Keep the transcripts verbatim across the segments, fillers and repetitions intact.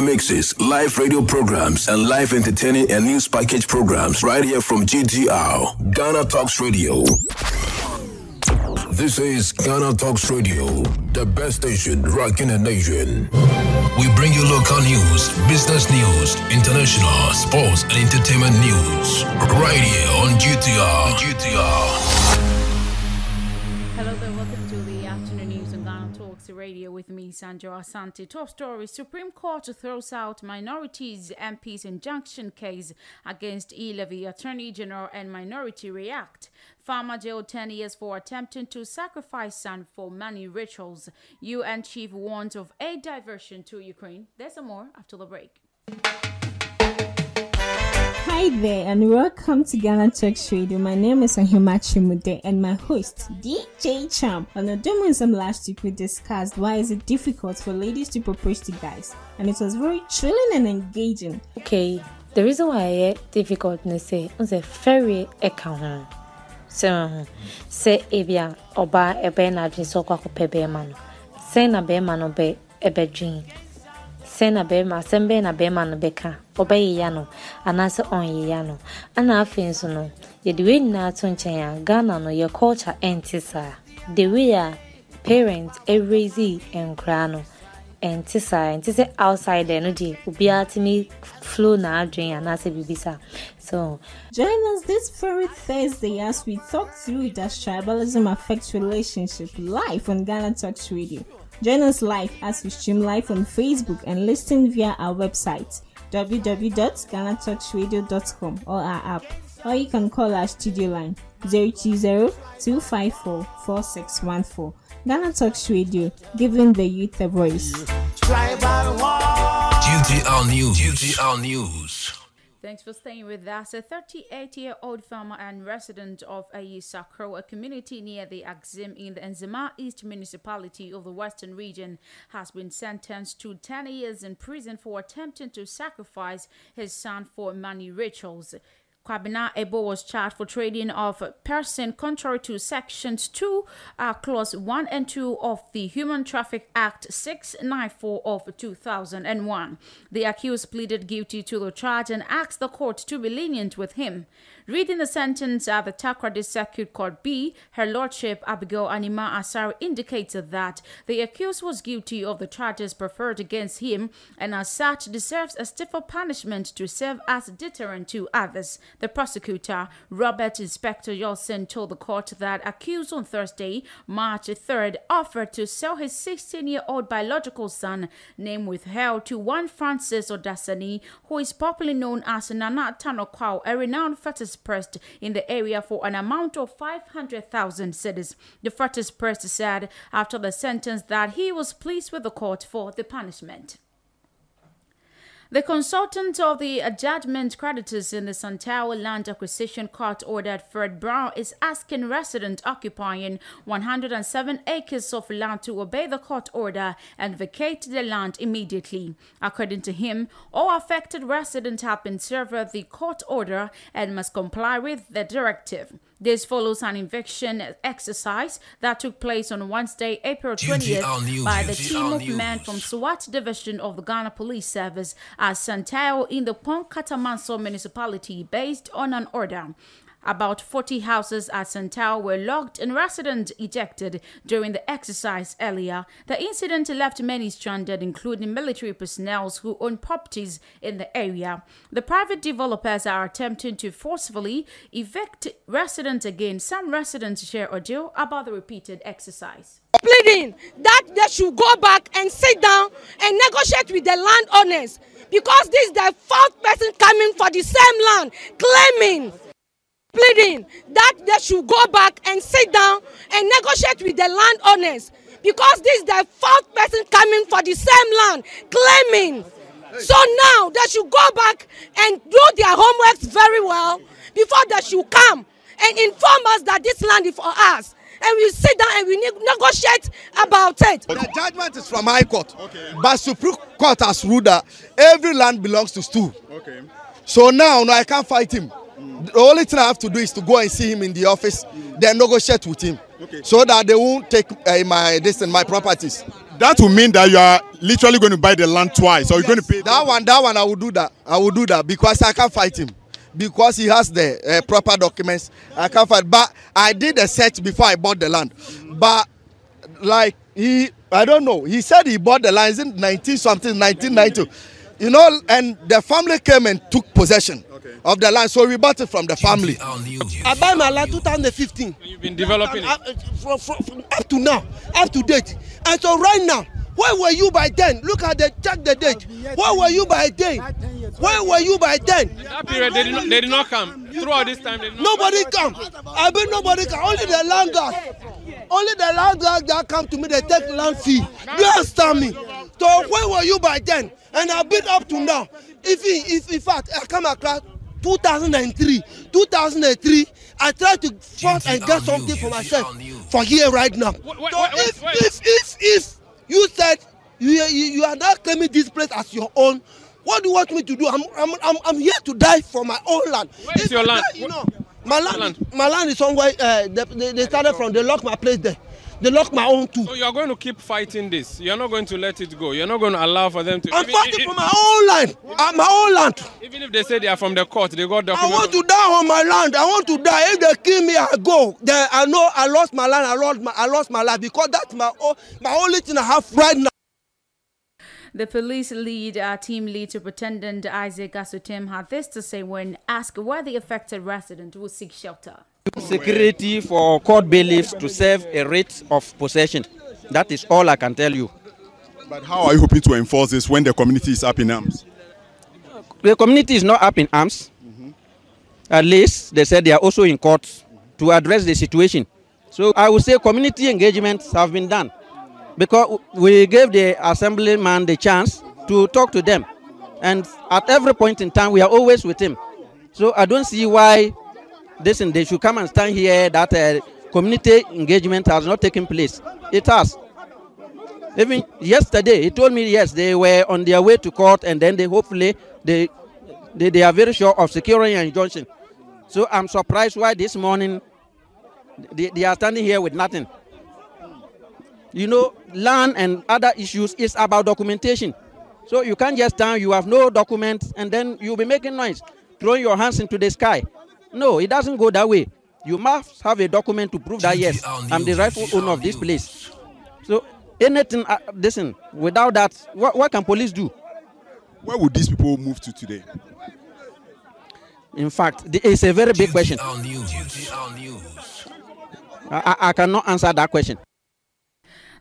live mixes, live radio programs, and live entertaining and news package programs right here from G T R, Ghana Talks Radio. This is Ghana Talks Radio, the best station rocking the nation. We bring you local news, business news, international, sports, and entertainment news right here on G T R. G T R. Hello there, welcome to the afternoon news on Ghana Talks Radio with me, Sanjo Asante. Top story, Supreme Court throws out minorities M P's injunction case against E-Levy. Attorney General and minority react. Farmer jailed ten years for attempting to sacrifice son for many rituals. U N chief warns of aid diversion to Ukraine. There's some more after the break. Hi there and welcome to Ghana Talks Radio. My name is Achiem Oda and my host D J Champ. On Odomism last week we discussed why is it difficult for ladies to propose to guys, and it was very thrilling and engaging. Okay, the reason why it's difficult is a very account. So, say if you oba ebe na bi so kwako pebe man, say na be man obe ebe jin. Sena bema, sembe na bema no beka, obey yano, anase on yano, and I think no, ye do we na tunchaya, Ghana no your culture antisa. The way are parents a raisy and grano and tisa and tisa outside the energy ubi at me flow na drain and as a bibisa. So join us this very Thursday as we talk through does tribalism affects relationship life on Ghana Talks Radio. Join us live as we stream live on Facebook and listen via our website w w w dot ghana talks radio dot com or our app, or you can call our studio line zero two zero two five four four six one four. Ghana Talks Radio, giving the youth a voice. G T R News. G T R News. Thanks for staying with us. A thirty-eight-year-old farmer and resident of Ayisakro, a community near the Axim in the Nzema East Municipality of the Western Region, has been sentenced to ten years in prison for attempting to sacrifice his son for money rituals. Cabinet Ebo was charged for trading of person contrary to sections two, uh, clause one and two of the Human Traffic Act six ninety-four of two thousand one. The accused pleaded guilty to the charge and asked the court to be lenient with him. Reading the sentence at the Takradi Circuit Court B, Her Lordship Abigail Anima Asari indicated that the accused was guilty of the charges preferred against him and as such deserves a stiffer punishment to serve as a deterrent to others. The prosecutor, Robert Inspector Yolson, told the court that accused on Thursday, March third, offered to sell his sixteen-year-old biological son, name withheld, to one Francis Odassani, who is popularly known as Nana Tanokwa, a renowned fetish priest in the area, for an amount of five hundred thousand cedis. The fetish priest said after the sentence that he was pleased with the court for the punishment. The consultant of the judgment creditors in the Santawa Land Acquisition Court ordered Fred Brown is asking residents occupying one hundred seven acres of land to obey the court order and vacate the land immediately. According to him, all affected residents have been served the court order and must comply with the directive. This follows an eviction exercise that took place on Wednesday, April twentieth, by the team of men from SWAT Division of the Ghana Police Service at Santayo in the Ponkatamanso municipality based on an order. About forty houses at Santayo were locked and residents ejected during the exercise earlier. The incident left many stranded, including military personnel who own properties in the area. The private developers are attempting to forcefully evict residents again. Some residents share audio about the repeated exercise. Pleading that they should go back and sit down and negotiate with the landowners, because this is the fourth person coming for the same land, claiming. Pleading that they should go back and sit down and negotiate with the landowners, because this is the fourth person coming for the same land, claiming. So now they should go back and do their homeworks very well before they should come and inform us that this land is for us. And we sit down and we negotiate about it. The judgment is from High Court, okay. But Supreme Court has ruled that every land belongs to Stu. Okay. So now, no, I can't fight him. Mm. The only thing I have to do is to go and see him in the office, mm. then negotiate with him, okay. So that they won't take uh, my this and my properties. That will mean that you are literally going to buy the land twice, or you're yes. going to pay that one? That one, I will do that. I will do that because I can't fight him, because he has the uh, proper documents. I can't fight. But I did a search before I bought the land. But like he, I don't know. He said he bought the land in nineteen something, nineteen ninety. You know, and the family came and took possession okay. of the land, so we bought it from the family. I buy my land two thousand fifteen. You've been developing it? From, from, from up to now, up to date. And so right now, where were you by then? Look at the, check the date. Where were you by then? Where were you by then? In that period, they did not, they did not come. Throughout this time, they did not nobody come. I bet nobody come. Only the land guards. Only the land guards that come to me, they take land fee. You understand me? So where were you by then? And I've been up to now. If, he, if in fact I come across two thousand three, two thousand three, I try to find and get something for myself for here right now. Wait, wait, so wait, if, wait. if if if you said you, you you are not claiming this place as your own, what do you want me to do? I'm I'm I'm, I'm here to die for my own land. Where is your land? Die, you know, my land, land? My land is somewhere. Uh, they, they, they started from. They locked my place there. They lock my own too. So you are going to keep fighting this. You are not going to let it go. You are not going to allow for them to. I'm even, fighting it, for my own land. Uh, my own land. Even if they say they are from the court, they got documents. I want to die on my land. I want to die. If they kill me, I go. They, I know I lost my land. I lost my. I lost my life because that's my own, my only thing I have right now. The police lead, uh, team lead Superintendent Isaac Asutem had this to say when asked why the affected resident will seek shelter. Security for court bailiffs to serve a writ of possession. That is all I can tell you. But how are you hoping to enforce this when the community is up in arms? The community is not up in arms. Mm-hmm. At least they said they are also in court to address the situation. So I would say community engagements have been done because we gave the assemblyman the chance to talk to them. And at every point in time, we are always with him. So I don't see why this and they should come and stand here that uh, community engagement has not taken place. It has. Even yesterday, he told me, yes, they were on their way to court and then they hopefully, they, they, they are very sure of securing an injunction. So I'm surprised why this morning they, they are standing here with nothing. You know, land and other issues is about documentation. So you can't just stand, you have no documents and then you'll be making noise, throwing your hands into the sky. No, it doesn't go that way. You must have a document to prove that, yes, I'm the rightful owner of this place. So anything, uh, listen, without that, what, what can police do? Where would these people move to today? In fact, it's a very big question. I, I cannot answer that question.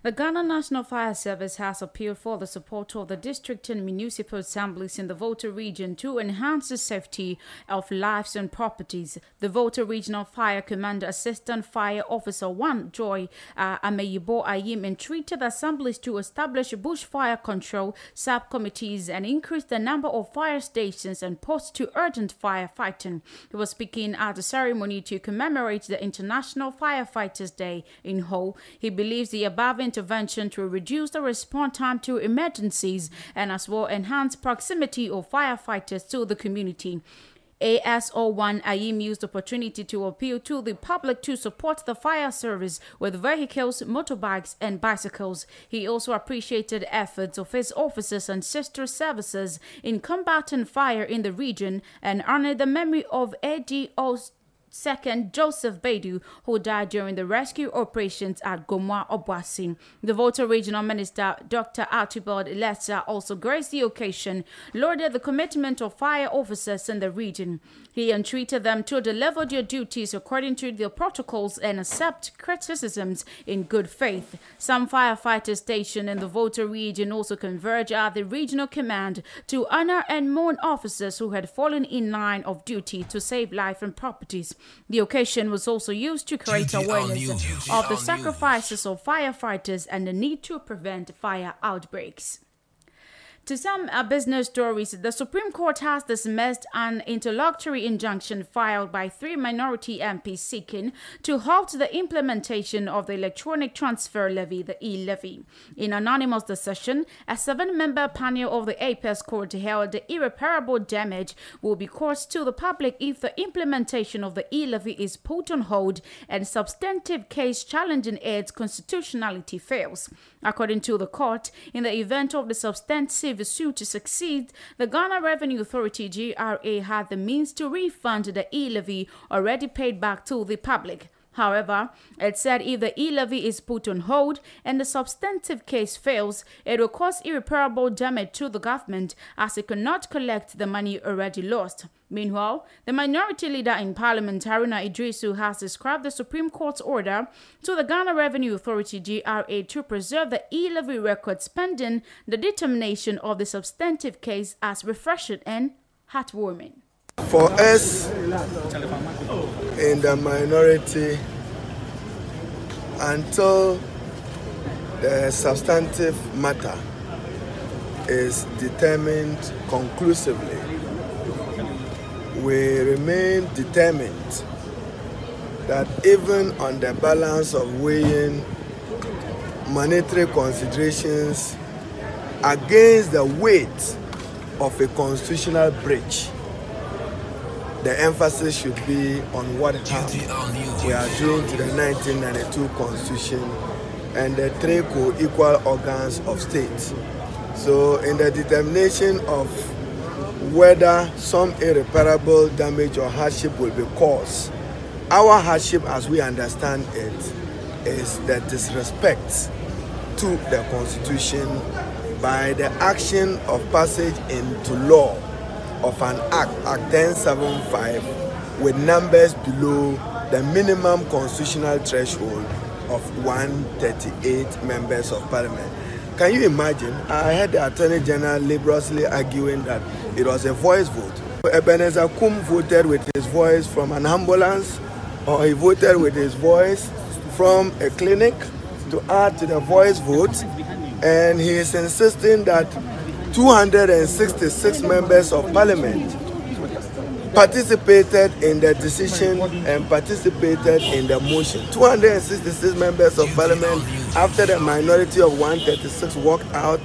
The Ghana National Fire Service has appealed for the support of the district and municipal assemblies in the Volta region to enhance the safety of lives and properties. The Volta Regional Fire Commander Assistant Fire Officer one, Joy uh, Ameyibo Ayim, entreated the assemblies to establish bushfire control subcommittees and increase the number of fire stations and posts to urgent firefighting. He was speaking at a ceremony to commemorate the International Firefighters Day in Ho. He believes the above intervention to reduce the response time to emergencies and as well enhance proximity of firefighters to the community. A S O one Ayim used the opportunity to appeal to the public to support the fire service with vehicles, motorbikes, and bicycles. He also appreciated efforts of his officers and sister services in combating fire in the region and honored the memory of A D O's Second, Joseph Bedu, who died during the rescue operations at Gomwa Obwasin. The Volta Regional Minister, Doctor Archibald Lessa, also graced the occasion, lauded the commitment of fire officers in the region. He entreated them to deliver their duties according to their protocols and accept criticisms in good faith. Some firefighters stationed in the Volta region also converge at the regional command to honor and mourn officers who had fallen in line of duty to save life and properties. The occasion was also used to create awareness of the sacrifices of firefighters and the need to prevent fire outbreaks. To some uh, business stories, the Supreme Court has dismissed an interlocutory injunction filed by three minority M Ps seeking to halt the implementation of the electronic transfer levy, the E-Levy. In anonymous decision, a seven-member panel of the Apex Court held that irreparable damage will be caused to the public if the implementation of the E-Levy is put on hold and substantive case challenging its constitutionality fails. According to the court, in the event of the substantive the suit to succeed, the Ghana Revenue Authority G R A had the means to refund the E-Levy already paid back to the public. However, it said if the E-Levy is put on hold and the substantive case fails, it will cause irreparable damage to the government as it cannot collect the money already lost. Meanwhile, the minority leader in Parliament, Haruna Idrisu, has described the Supreme Court's order to the Ghana Revenue Authority G R A to preserve the E-Levy records pending the determination of the substantive case as refreshing and heartwarming. For us in the minority, until the substantive matter is determined conclusively, we remain determined that even on the balance of weighing monetary considerations against the weight of a constitutional breach, the emphasis should be on what we are due to the nineteen ninety-two Constitution and the three co-equal organs of state. So in the determination of whether some irreparable damage or hardship will be caused, our hardship as we understand it is the disrespect to the Constitution by the action of passage into law of an act, Act ten seventy-five, with numbers below the minimum constitutional threshold of one hundred thirty-eight members of parliament. Can you imagine? I heard the Attorney General laboriously arguing that it was a voice vote. Ebenezer Kum voted with his voice from an ambulance, or he voted with his voice from a clinic to add to the voice vote, and he is insisting that two hundred sixty-six members of parliament participated in the decision and participated in the motion. two hundred sixty-six members of parliament, after the minority of one hundred thirty-six walked out.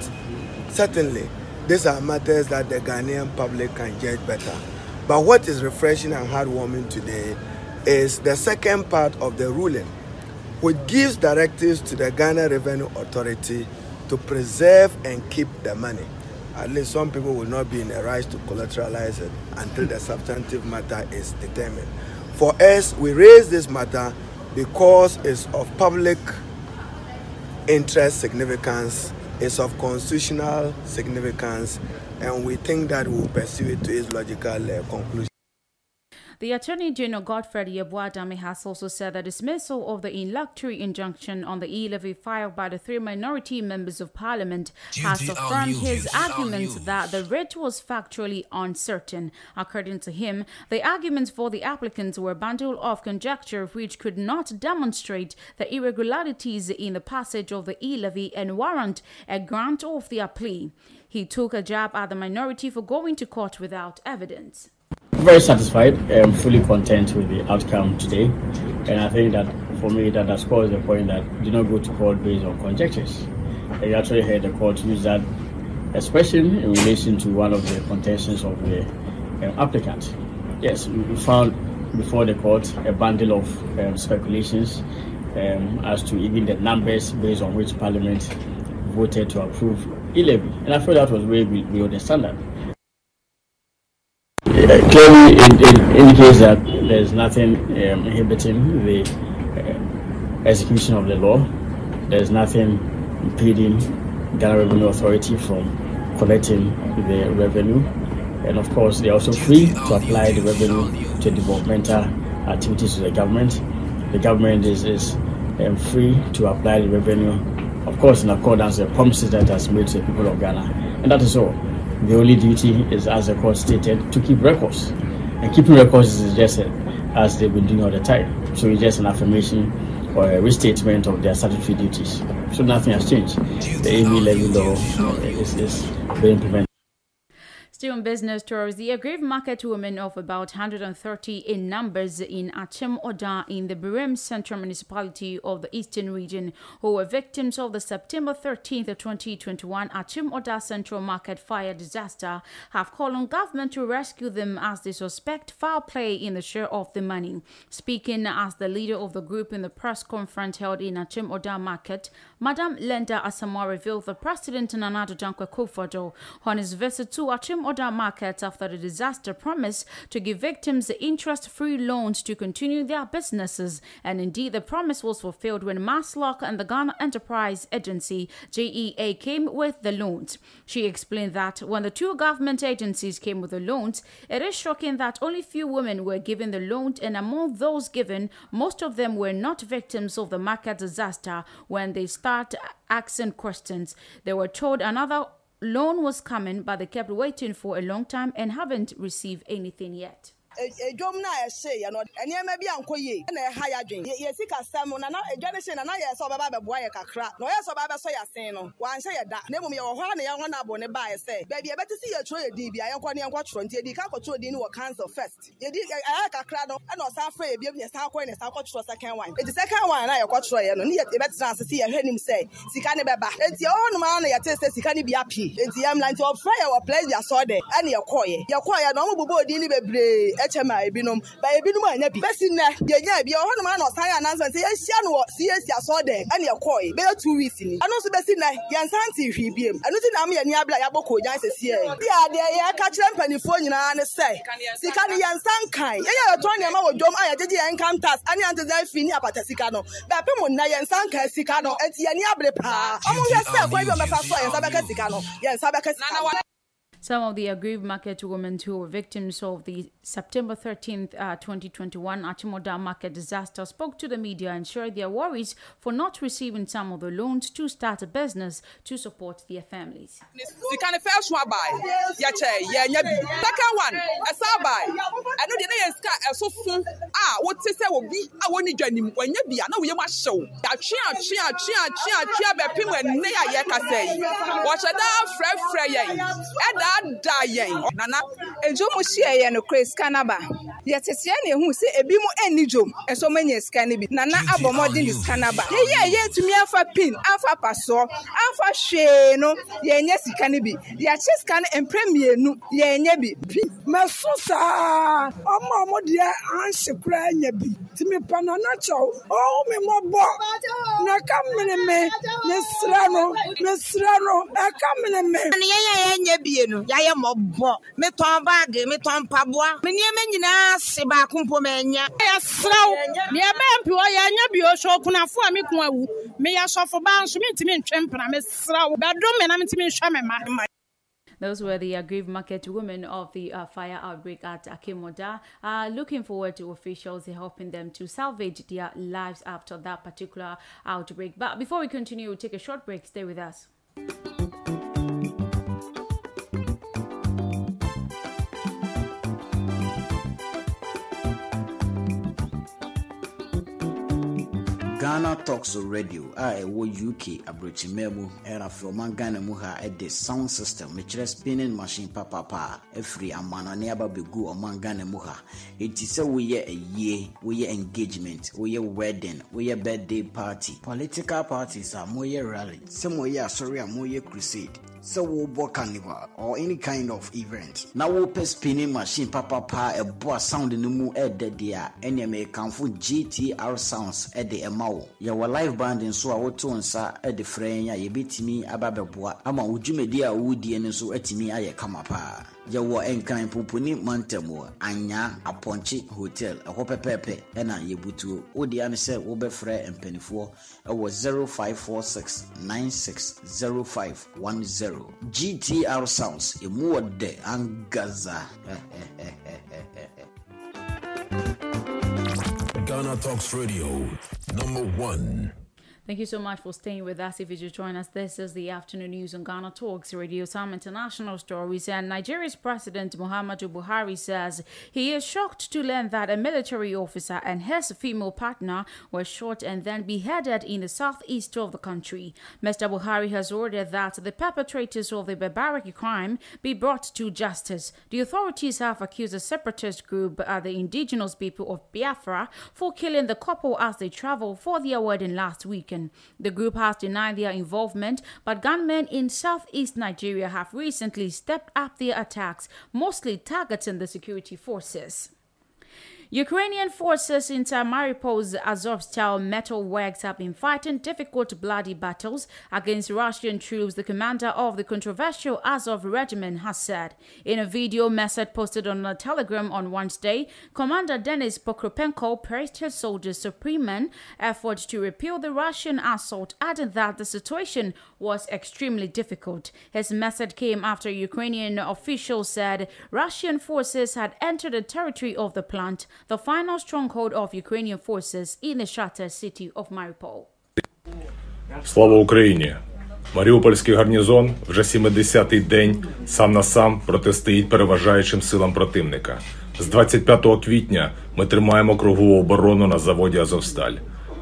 Certainly, these are matters that the Ghanaian public can judge better. But what is refreshing and heartwarming today is the second part of the ruling, which gives directives to the Ghana Revenue Authority to preserve and keep the money. At least some people will not be in a rush to collateralize it until the substantive matter is determined. For us, we raise this matter because it's of public interest significance, it's of constitutional significance, and we think that we'll pursue it to its logical uh, conclusion. The Attorney General Godfred Yeboah-Dame has also said the dismissal of the inlunctory injunction on the E-Levy filed by the three minority members of parliament has affirmed his argument that the writ was factually uncertain. According to him, the arguments for the applicants were a bundle of conjecture which could not demonstrate the irregularities in the passage of the E-Levy and warrant a grant of their plea. He took a jab at the minority for going to court without evidence. Very satisfied. I'm fully content with the outcome today, and I think that for me that underscores the point that you do not go to court based on conjectures. I actually heard the court use that expression in relation to one of the contentions of the um, applicant. Yes, we found before the court a bundle of um, speculations um, as to even the numbers based on which Parliament voted to approve E-Levy, and I feel that was way beyond the standard. Uh, clearly, it, it indicates that there's nothing um, inhibiting the uh, execution of the law. There's nothing impeding Ghana Revenue Authority from collecting the revenue. And of course, they're also free to apply the revenue to developmental activities to the government. The government is, is um, free to apply the revenue, of course, in accordance with the promises that has made to the people of Ghana. And that is all. The only duty is, as the court stated, to keep records. And keeping records is just a, as they've been doing all the time. So it's just an affirmation or a restatement of their statutory duties. So nothing has changed. The E-Levy law is, is twenty-nine. Still in business, tourism, a grave market woman of about one hundred thirty in numbers in Achiem Oda in the Birem Central Municipality of the Eastern Region, who were victims of the September thirteenth, twenty twenty-one Achiem Oda Central Market fire disaster, have called on government to rescue them as they suspect foul play in the share of the money. Speaking as the leader of the group in the press conference held in Achiem Oda Market, Madam Linda Asama revealed the President Nana Tanokwa on his visit to Achiem Oda Market after the disaster promised to give victims interest-free loans to continue their businesses, and indeed the promise was fulfilled when Maslock and the Ghana Enterprise Agency G E A came with the loans. She explained that when the two government agencies came with the loans, it is shocking that only few women were given the loans, and among those given, most of them were not victims of the market disaster. When they start asking questions, they were told another loan was coming, but they kept waiting for a long time and haven't received anything yet. Uh, H M I Binum, by Binum and Besina, the your man or sign announcement, yes, Yanwa, C S, I saw them, and your coy, bear two weeks in. And also Besina, Yansanti, Rebium, and looking at me and Yabla Yaboko, Yansis here. Yeah, they are catching Pennsylvania and say, Sikani Yansankai, Yaya Tonya, Dom, I did the Encantas, and Yantafinia Patasicano, Bapemo Nayan Sanka, Sicano, and Yaniabrepa. Among yourself, why you are my father, Sabacasicano, yes, Sabacasicano. Some of the aggrieved market women who were victims of the September thirteenth, uh, twenty twenty-one Achiem Oda market disaster spoke to the media and shared their worries for not receiving some of the loans to start a business to support their families. You can first one buy, second one, a sub buy, and the next is so full. Ah, what they say will be, I won't need you when you be. I know you must show. I cheer, cheer, cheer, cheer, cheer, but people are near yet. I say, watch it out, Fred Freya. Dying, Nana, and Jomosia and a craze canaba. Yet, Siani, who say a bimu any jum, and so many as can be Nana Abomodin is canaba. Yeah, yeah, to me, Alpha Pin, Alpha Passo, Alpha Sheno, yes, it can be. Yeah, just can and premier, yeah, nebby. My fossa, oh, my dear, answer crying, nebby. To me, Pananacho, oh, me more bomb. Now come in me, Miss Rano, Miss Rano, I come in a man, yeah, nebby. Yaya Mobo, Meton Bag, Meton Pabua, Menina, Sebacumpomania, Slow, near Bampua, Nabio, Shokuna, Fuamiku, may I show for bounce me to me, Champion, Miss Slow, Badrum, and I'm to me, Shaman. Those were the aggrieved market women of the uh, fire outbreak at Achiem Oda. Uh, looking forward to officials helping them to salvage their lives after that particular outbreak. But before we continue, we'll take a short break. Stay with us. Ghana Talks Radio, I wo U K abrochimemu era from Ghana muha at the sound system which is spinning machine papa pa every amana neba begu oman Ghana muha. It is a we a year, we engagement, we wedding, we birthday party. Political parties are more rally, some way sorry a more crusade. So we'll bo carnival or any kind of event. Now we'll pay spinning machine papa pa a boa sound in the mu at the dia any American for G T R sounds at the amount. Your live band in so I would turn sa at the frame, ye beat me abababwa. Ama ujume dia woody and so at me I come up. Yawa enkan pupuni mantemo anya a ponchi hotel a hope pepe and a yebutu odian se obe fre and penny four it was zero five four six nine six zero five one zero. G T R sounds a more de angaza. Ghana Talks Radio, number one. Thank you so much for staying with us. If you just join us, this is the afternoon news on Ghana Talks Radio. Some international stories, and Nigeria's President Muhammadu Buhari says he is shocked to learn that a military officer and his female partner were shot and then beheaded in the southeast of the country. Mister Buhari has ordered that the perpetrators of the barbaric crime be brought to justice. The authorities have accused a separatist group, uh, the indigenous people of Biafra, for killing the couple as they traveled for their wedding last week. The group has denied their involvement, but gunmen in southeast Nigeria have recently stepped up their attacks, mostly targeting the security forces. Ukrainian forces in Mariupol's Azovstal metalworks have been fighting difficult bloody battles against Russian troops, the commander of the controversial Azov regiment has said. In a video message posted on a Telegram on Wednesday, Commander Denys Prokopenko praised his soldiers' supreme effort to repel the Russian assault, adding that the situation was extremely difficult. His message came after Ukrainian officials said Russian forces had entered the territory of the plant, the final stronghold of Ukrainian forces in the shattered city of Mariupol. Слава Україні! Маріупольський гарнізон вже сімдесятий день сам на сам протистоїть переважаючим силам противника. З двадцять п'ятого квітня ми тримаємо кругову оборону на заводі Азовсталь.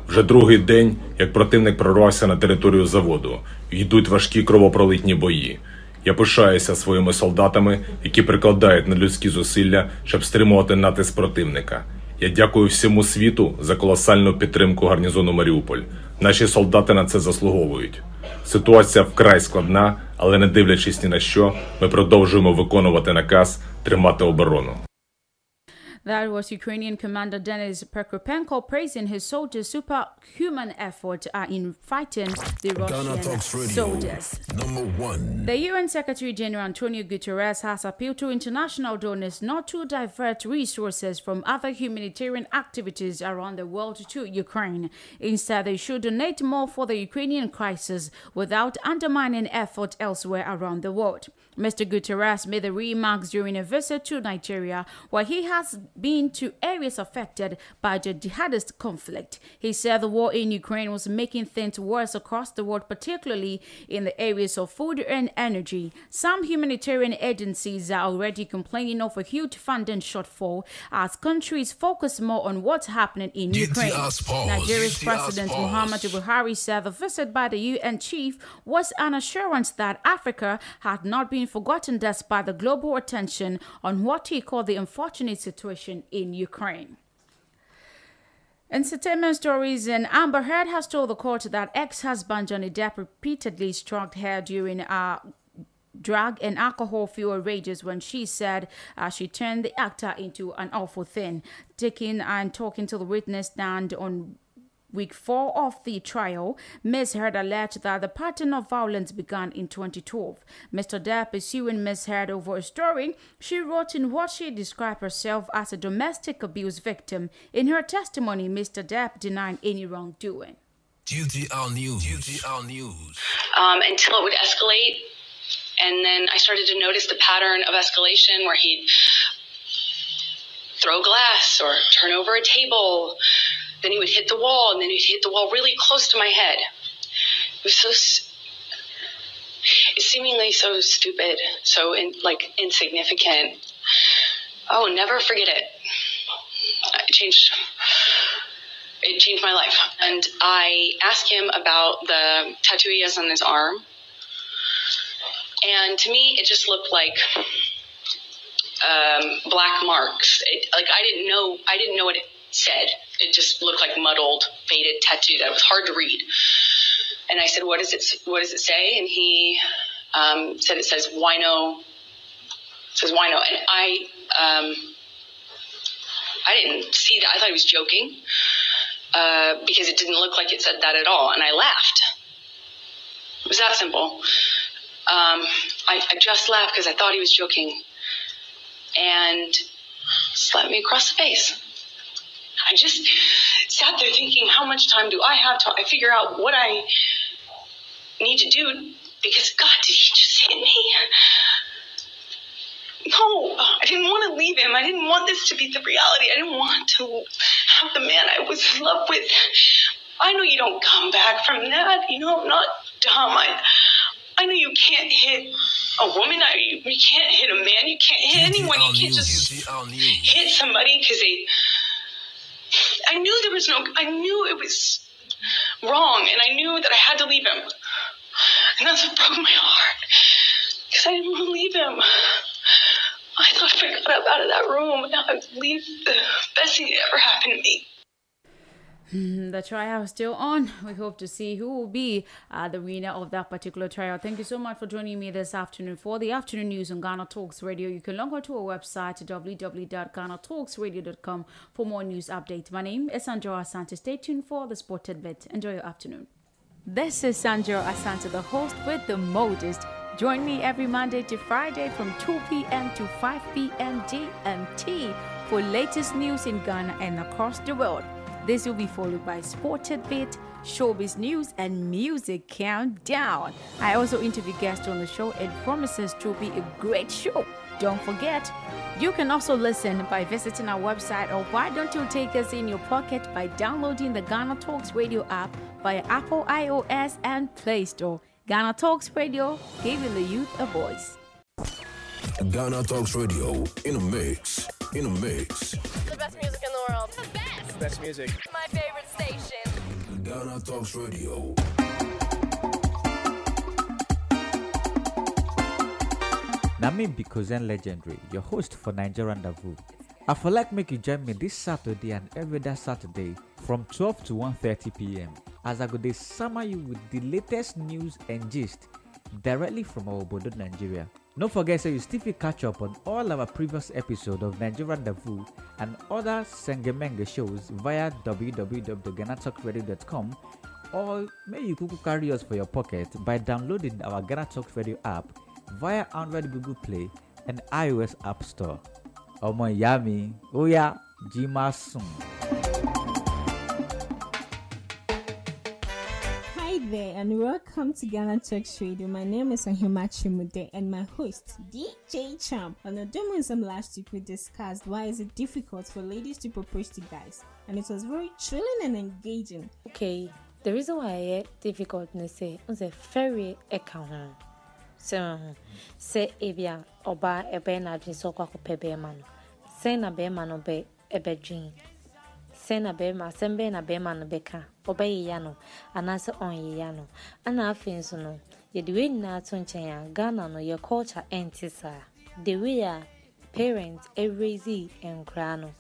Вже другий день, як противник прорвався на територію заводу, йдуть важкі кровопролитні бої. Я пишаюся своїми солдатами, які прикладають надлюдські зусилля, щоб стримувати натиск противника. Я дякую всьому світу за колосальну підтримку гарнізону Маріуполь. Наші солдати на це заслуговують. Ситуація вкрай складна, але не дивлячись ні на що, ми продовжуємо виконувати наказ тримати оборону. That was Ukrainian Commander Denys Prokopenko praising his soldiers' superhuman effort uh, in fighting the Russian soldiers. Number one. The U N Secretary General Antonio Guterres has appealed to international donors not to divert resources from other humanitarian activities around the world to Ukraine. Instead, they should donate more for the Ukrainian crisis without undermining efforts elsewhere around the world. Mister Guterres made the remarks during a visit to Nigeria, where he has been to areas affected by the jihadist conflict. He said the war in Ukraine was making things worse across the world, particularly in the areas of food and energy. Some humanitarian agencies are already complaining of a huge funding shortfall as countries focus more on what's happening in Ukraine. Nigeria's President Muhammadu Buhari said the visit by the U N chief was an assurance that Africa had not been forgotten despite the global attention on what he called the unfortunate situation in Ukraine. Entertainment stories, and Amber Heard has told the court that ex-husband Johnny Depp repeatedly struck her during a drug and alcohol-fueled rages when she said uh, she turned the actor into an awful thing. Taking and talking to the witness stand on week four of the trial, Miz Heard alleged that the pattern of violence began in twenty twelve. Mister Depp is suing Miz Heard over a story she wrote in what she described herself as a domestic abuse victim. In her testimony, Mister Depp denied any wrongdoing. G T R News. G T R News. Um, until it would escalate, and then I started to notice the pattern of escalation where he'd throw glass or turn over a table. Then he would hit the wall, and then he'd hit the wall really close to my head. It was so seemingly so stupid, so in, like insignificant. Oh, never forget it. It changed. It changed my life. And I asked him about the tattoo he has on his arm, and to me, it just looked like um, black marks. It, like I didn't know. I didn't know what it said. It just looked like muddled, faded tattoo that was hard to read. And I said, what does it, what does it say? And he um, said, it says wino, it says wino. And I, um, I didn't see that. I thought he was joking uh, because it didn't look like it said that at all. And I laughed. It was that simple. Um, I, I just laughed because I thought he was joking, and slapped me across the face. I just sat there thinking, how much time do I have to I figure out what I need to do? Because, God, did he just hit me? No, I didn't want to leave him. I didn't want this to be the reality. I didn't want to have the man I was in love with I know you don't come back from that. You know, I'm not dumb. I, I know you can't hit a woman. I, you, you can't hit a man. You can't hit anyone. You can't just hit somebody because they... I knew there was no... I knew it was wrong, and I knew that I had to leave him. And that's what broke my heart, because I didn't want to leave him. I thought if I got up out of that room, I would leave the best thing that ever happened to me. The trial is still on. We hope to see who will be uh, the winner of that particular trial. Thank you so much for joining me this afternoon for the afternoon news on Ghana Talks Radio. You can log on to our website, w w w dot ghana talks radio dot com, for more news updates. My name is Sandro Asante. Stay tuned for the Sport Tidbit. Enjoy your afternoon. This is Sandro Asante, the host with the modest. Join me every Monday to Friday from two p.m. to five p.m. G M T for latest news in Ghana and across the world. This will be followed by Sport Tidbit, Showbiz News, and Music Countdown. I also interview guests on the show. It promises to be a great show. Don't forget, you can also listen by visiting our website, or why don't you take us in your pocket by downloading the Ghana Talks Radio app via Apple iOS and Play Store. Ghana Talks Radio, giving the youth a voice. Ghana Talks Radio, in a mix, in a mix. The best music in the world. The best. Best music. My favorite station. Ghana Talks Radio. Namim Bikozen Legendary, your host for Nigeria Rendezvous. I feel like make you join me this Saturday and every other Saturday from twelve to one thirty p.m. as I go to summer you with the latest news and gist directly from our Obodo, Nigeria. Don't forget, so you still catch up on all our previous episodes of Nigeria Rendezvous and other Sengemenge shows via w w w dot ghana talk radio dot com, or may you could carry us for your pocket by downloading our Ghana Talks Radio app via Android Google Play and iOS App Store. Omo Yami, Oya, Jima Sun. There and welcome to Ghana Talks Radio. My name is Achiem Oda and my host D J Champ. On the Domism last week we discussed why is it difficult for ladies to propose to guys, and it was very thrilling and engaging. Okay, the reason why it's difficult is say it's a very account. So say if you oba ebe na dress so kwako pebe man, say na be man obe ebe dream. Sena bema, sembe na bema no beka, obey yano, anasa on yano, and I fence no, ye do na tunchaya, Ghana no your culture antisa. The way are parents every z and grano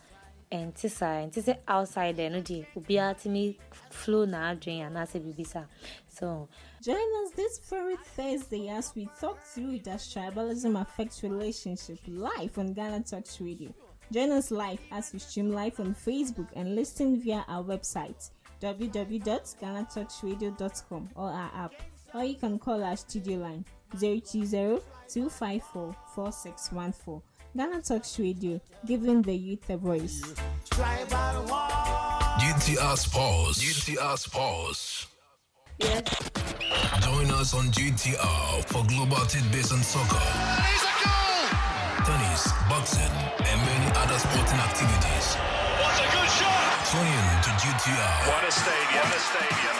and tisa and tisa outside the energy ubiati me flow na drain and as a bibisa. So join us this very Thursday as we talk through that tribalism affects relationship life on Ghana Talks Radio. Join us live as we stream live on Facebook and listen via our website w w w dot ghana talks radio dot com or our app, or you can call our studio line zero two zero two five four four six one four. Ghana Talks Radio, giving the youth a voice. G T R Sports. G T R Sports. Yes. Join us on G T R for global tidbits and soccer, tennis, boxing, and many other sporting activities. What a good shot! Tune in to G T R. What a stadium! What a stadium!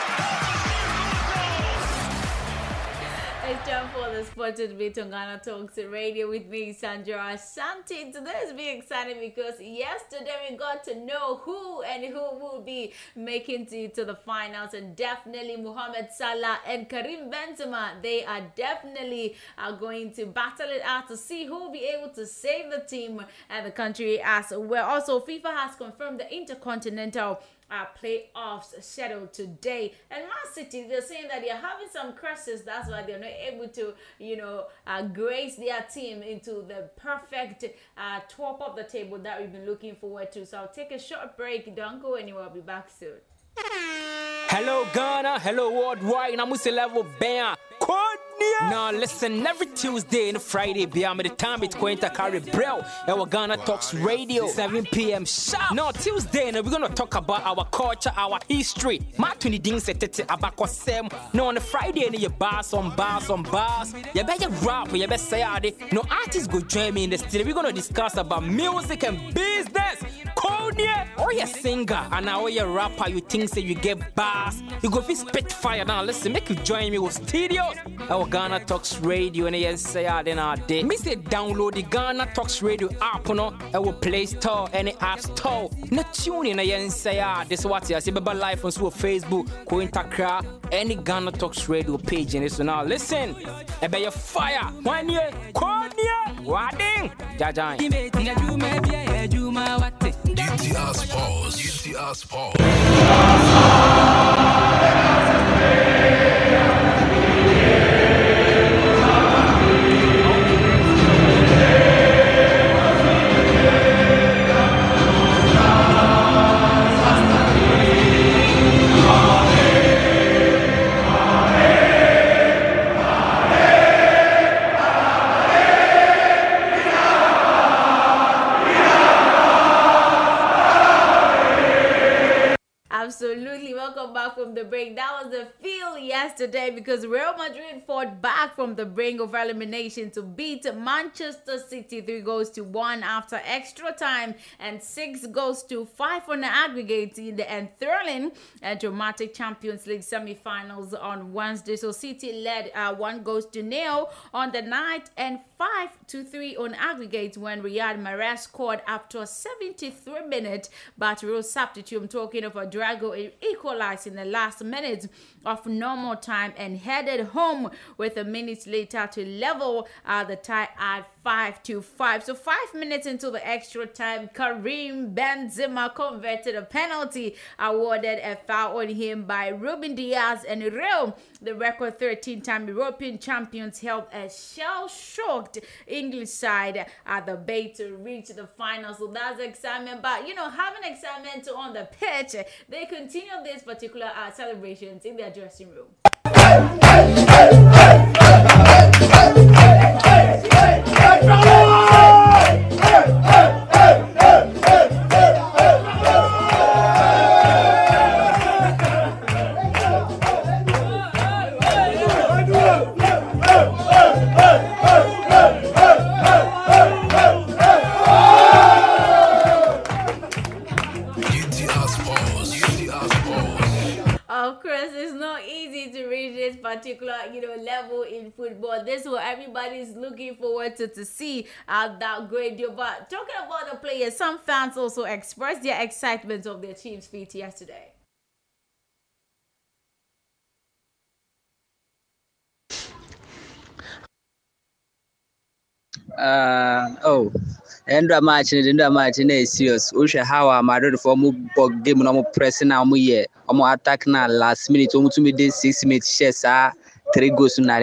It's time for the Sported Bit on Ghana Talks Radio with me, Sandra Asante. Today is being exciting because yesterday we got to know who and who will be making it to the finals, and definitely Mohamed Salah and Karim Benzema. They are definitely are going to battle it out to see who will be able to save the team and the country as well. Also, FIFA has confirmed the Intercontinental Uh, playoffs scheduled today, and Man City, they're saying that they're having some crashes, that's why they're not able to, you know, uh, grace their team into the perfect uh, top of the table that we've been looking forward to. So I'll take a short break, don't go anywhere, I'll be back soon. Hello Ghana, hello worldwide, and I'm with the level Bam. Now listen, every Tuesday and Friday, beyond the time it's going to carry Braille. Our Ghana Talks Radio, seven p.m. sharp. Now Tuesday, and we're gonna talk about our culture, our history. Matuni ding se tete abako sem. Now on a Friday, and you bars on bars on bars. You better rap, you better say ade. No artists go join me in the studio. We're gonna discuss about music and business. Call Or you singer and now you rapper, you think say you get bass, you go fit spitfire now. Listen, make you join me with studios. Our Ghana Talks Radio and yes, say I then I did. Me say download the Ghana Talks Radio app on our Play Store and the App Store. Now tune in and say ah, this is what you see. Baba live on Facebook, Kointakra, and the Ghana Talks Radio page. And so now listen, about your fire. One year, Konya, Wading, Jajan. G T R Sports. G T R Sports. Absolutely. Welcome back from the break. That was the feel yesterday because Real Madrid fought back from the brink of elimination to beat Manchester City three goals to one after extra time and six goals to five on the aggregate in the enthralling and dramatic Champions League semi-finals on Wednesday. So City led uh, one goals to nil on the night and five to three on aggregate when Riyad Mahrez scored after seventy-three minutes, but Real substitute, I'm talking of a draft, equalized in the last minute of normal time and headed home with a minute later to level uh, the tie at five to five. So five minutes into the extra time, Karim Benzema converted a penalty awarded a foul on him by Ruben Dias, and Real, the record thirteen-time European champions, held a shell-shocked English side at the bay to reach the final. So that's excitement, but you know, having excitement on the pitch, they continue these particular uh, celebrations in their dressing room. Particular, you know, level in football. This is what everybody's looking forward to to see uh, that great deal. But talking about the players, some fans also expressed their excitement of their team's feat yesterday. Uh oh, end of match, end of match, and it's serious. Usha, how am I ready for more game? No pressing now, more year. I'm attack now last minute. I'm to me day six minutes. Chess are three goals in the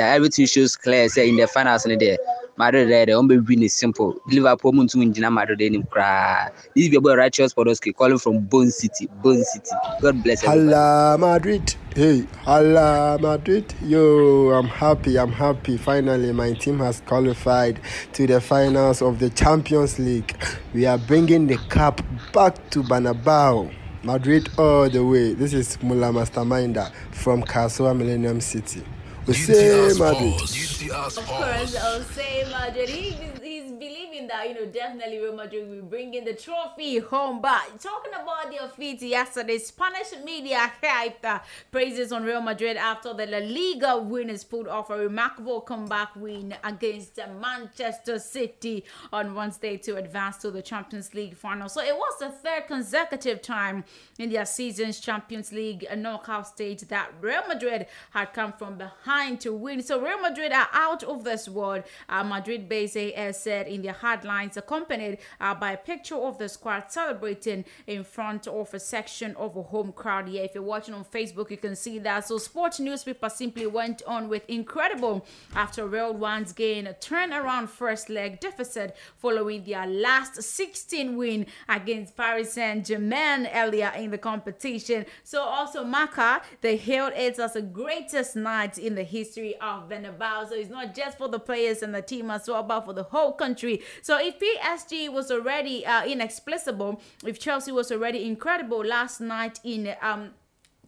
everything shows clear. Say in the finals in the Madrid, they only win is simple. Liverpool moon to Indiana Madrid and cry. This is boy Righteous Podolski calling from Bone City. Bone City. God bless everybody. Hala Madrid. Hey, hala Madrid. Yo, I'm happy. I'm happy. Finally, my team has qualified to the finals of the Champions League. We are bringing the cup back to Banabao. Madrid all the way. This is Mula Masterminder from Kasoa Millennium City. Jose Madrid. Of course, Jose Madrid. He, he's believing that, you know, definitely Real Madrid will bring in the trophy home. But talking about their feat yesterday, Spanish media hyped uh, praises on Real Madrid after the La Liga winners pulled off a remarkable comeback win against Manchester City on Wednesday to advance to the Champions League final. So it was the third consecutive time in their season's Champions League knockout stage that Real Madrid had come from behind to win. So Real Madrid are out of this world. Uh, Madrid-based A S said in their headlines, accompanied uh, by a picture of the squad celebrating in front of a section of a home crowd. Yeah, if you're watching on Facebook, you can see that. So sports newspaper simply went on with incredible after Real once gained a turnaround first leg deficit following their last sixteen win against Paris Saint-Germain earlier in the competition. So also Marca, they hailed it as the greatest night in the history of Benabao. So it's not just for the players and the team as well, but for the whole country. So if P S G was already uh, inexplicable, if Chelsea was already incredible last night in um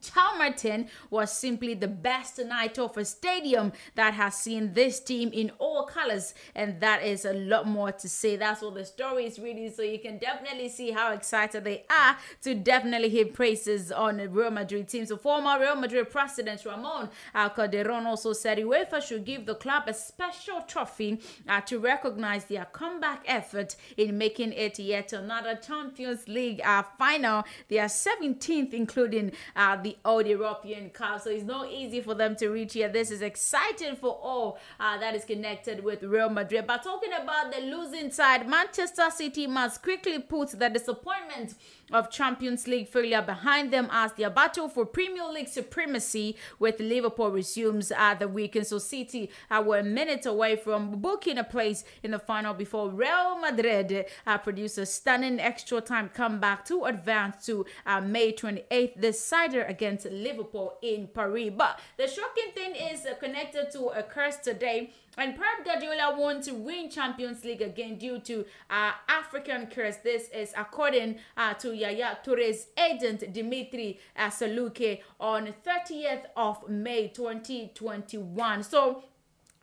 Talmerton was simply the best night of a stadium that has seen this team in all colors, and that is a lot more to say. That's all the story is really, so you can definitely see how excited they are to definitely hear praises on the Real Madrid team. So former Real Madrid president Ramon Calderon also said UEFA should give the club a special trophy uh, to recognize their comeback effort in making it yet another Champions League uh, final. They are seventeenth, including uh, the old European Cup, so it's not easy for them to reach here. This is exciting for all uh, that is connected with Real Madrid. But talking about the losing side, Manchester City must quickly put the disappointment of Champions League failure behind them as their battle for Premier League supremacy with Liverpool resumes at uh, the weekend. So City uh, were a minute away from booking a place in the final before Real Madrid uh, produced a stunning extra time comeback to advance to uh, May twenty-eighth, the cider against Liverpool in Paris. But the shocking thing is uh, connected to a curse today. And Pep Guardiola wants to win Champions League again due to uh, African curse. This is according uh, to Yaya Touré's agent Dimitri Asaluke on thirtieth of May twenty twenty-one. So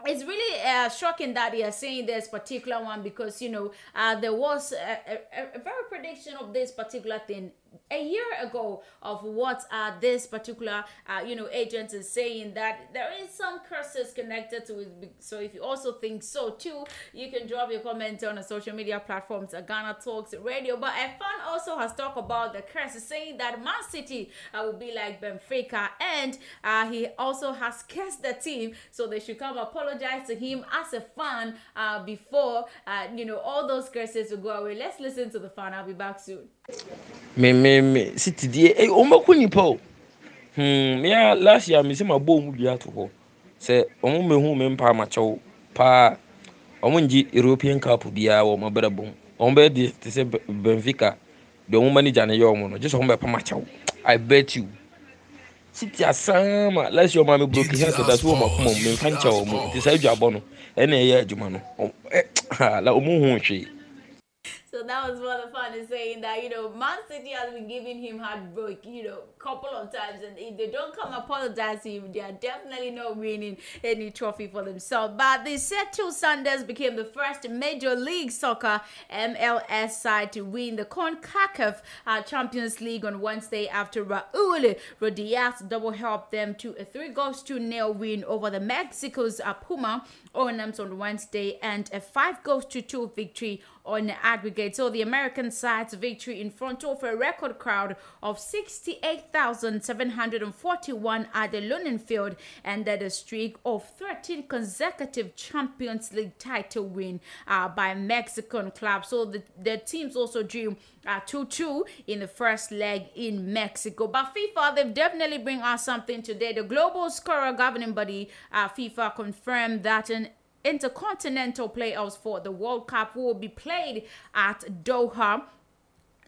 it's really uh, shocking that they are saying this particular one, because, you know, uh, there was a, a, a very prediction of this particular thing a year ago of what uh, this particular uh, you know agent is saying, that there is some curses connected to it. So if you also think so too, you can drop your comment on the social media platforms at Ghana Talks Radio. But a fan also has talked about the curses, saying that Man City uh, will be like Benfica, and uh, he also has cursed the team, so they should come apologize to him as a fan uh, before uh, you know all those curses will go away. Let's listen to the fan. I'll be back soon. Me me me city die e o makuni po hmm me last year me say ma bo mu dia to ho say omo me hu me mpa ma chew pa omo nji European Cup bia wo ma brabo omo be dey say Benfica de omo manager na ye omo no just omo be pa ma chew. I bet you city asama last year ma me broke here, so that's why ma come me kan chew omo dey say dwabo no e na ye adwuma no la omo hu hwe. So that was what the fan is saying, that, you know, Man City has been giving him heartbreak, you know, a couple of times. And if they don't come apologize to him, they are definitely not winning any trophy for themselves. But the Seattle Sounders became the first Major League Soccer M L S side to win the CONCACAF uh, Champions League on Wednesday after Raul Rodríguez double helped them to a three goals to nil win over the Mexico's uh, Puma Ornams on Wednesday, and a five goals to two victory on the aggregate. So the American side's victory in front of a record crowd of sixty-eight thousand seven hundred forty-one at the Lunin Field ended a streak of thirteen consecutive Champions League title win uh, by Mexican club. So the, the teams also drew uh, two two in the first leg in Mexico. But FIFA, they've definitely bring us something today. The global scorer governing body, uh, FIFA, confirmed that an Intercontinental playoffs for the World Cup will be played at Doha.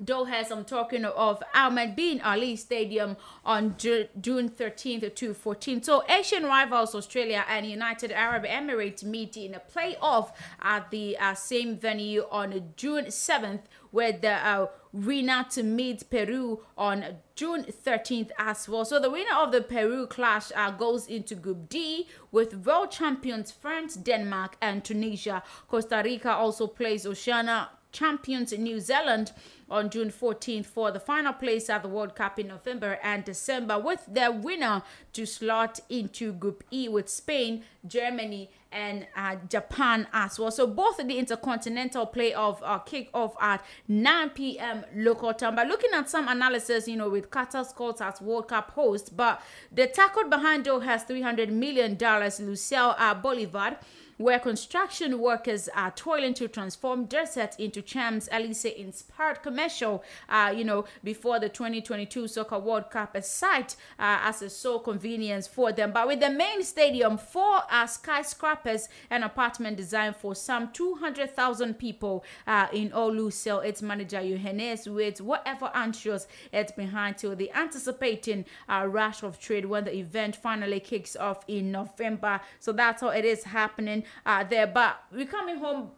Doha, I'm talking of Ahmed Bin Ali Stadium on June thirteenth to fourteenth. So Asian rivals Australia and United Arab Emirates meet in a playoff at the uh, same venue on June seventh, where the uh, winner to meet Peru on June thirteenth as well. So the winner of the Peru clash uh, goes into Group D with world champions France, Denmark and Tunisia. Costa Rica also plays Oceania champions New Zealand on June fourteenth for the final place at the World Cup in November and December, with their winner to slot into Group E with Spain, Germany and uh, Japan as well. So both the Intercontinental Playoff uh, kick off at nine p.m. local time. But looking at some analysis, you know, with Qatar's calls as World Cup host, but the tackle behind Doha has three hundred million dollars Lucille uh, Bolivar, where construction workers are toiling to transform desert into Champs-Élysées-inspired commercial, uh, you know, before the twenty twenty-two Soccer World Cup, a site uh, as a sole convenience for them. But with the main stadium, four uh, skyscrapers, an apartment designed for some two hundred thousand people uh, in all, Lucille, its manager, Johannes, with whatever anxious it's behind till the anticipating uh, rush of trade when the event finally kicks off in November. So that's how it is happening. Uh, there, but we're coming home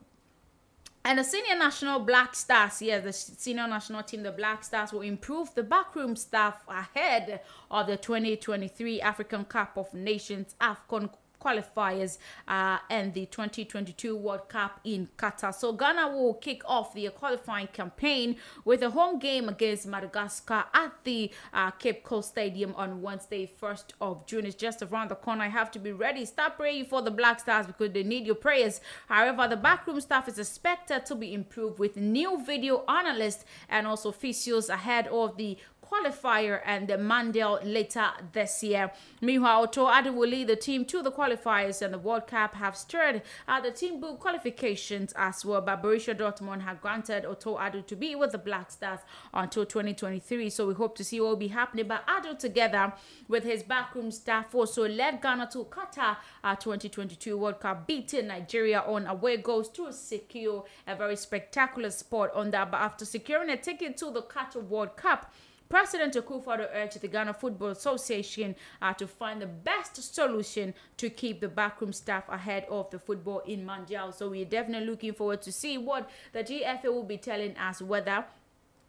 And the senior national Black Stars, yes, the senior national team, the Black Stars, will improve the backroom staff ahead of the twenty twenty-three African Cup of Nations AFCON qualifiers uh, and the twenty twenty-two World Cup in Qatar. So Ghana will kick off the qualifying campaign with a home game against Madagascar at the uh, Cape Coast Stadium on Wednesday, first of June. It's just around the corner. I have to be ready. Start praying for the Black Stars because they need your prayers. However, the backroom staff is expected to be improved with new video analysts and also physios ahead of the qualifier and the Mandel later this year. Meanwhile, Otto Addo will lead the team to the qualifiers and the World Cup have stirred uh, the team book qualifications as well. But Borussia Dortmund have granted Otto Addo to be with the Black Stars until twenty twenty-three. So we hope to see what will be happening. But Addo, together with his backroom staff, also led Ghana to Qatar uh, twenty twenty-two World Cup, beating Nigeria on away goals to secure a very spectacular spot on that. But after securing a ticket to the Qatar World Cup, President Akufo-Addo urged the Ghana Football Association uh, to find the best solution to keep the backroom staff ahead of the football in Mandial. So we're definitely looking forward to see what the G F A will be telling us, whether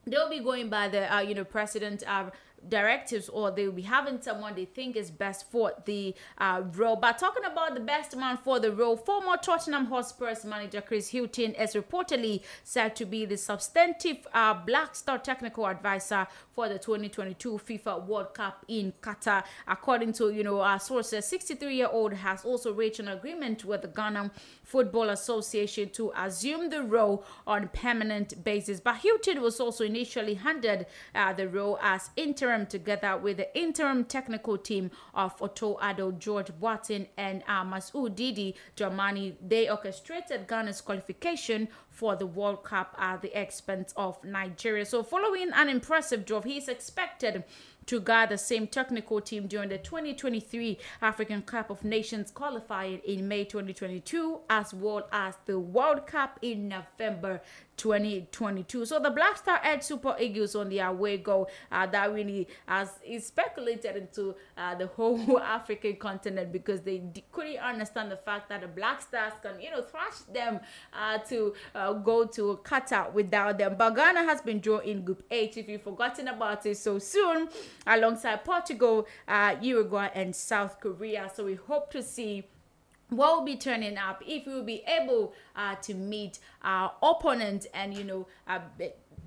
they'll be going by the uh, you know president uh, directives or they'll be having someone they think is best for the uh, role. But talking about the best man for the role, former Tottenham Hotspurs manager Chris Hilton is reportedly said to be the substantive uh, Black Star technical advisor for the twenty twenty-two FIFA World Cup in Qatar. According to you know our sources, sixty-three-year-old has also reached an agreement with the Ghana Football Association to assume the role on a permanent basis. But Hilton was also initially handed uh, the role as interim, together with the interim technical team of Otto Addo, George Boateng, and uh, Masoud Didi Dramani. They orchestrated Ghana's qualification for the World Cup at the expense of Nigeria. So following an impressive draw, he is expected to guard the same technical team during the twenty twenty-three African Cup of Nations qualifier in May twenty twenty-two, as well as the World Cup in November twenty twenty-two. So the Black Star edged Super Eagles on the away goal uh, that really has is speculated into uh, the whole African continent, because they d- couldn't understand the fact that the Black Stars can, you know, thrash them uh, to uh, go to Qatar without them. But Ghana has been drawn in Group H, if you've forgotten about it so soon, alongside Portugal, uh, Uruguay, and South Korea. So we hope to see what will be turning up, if we will be able uh, to meet our opponent and, you know, uh,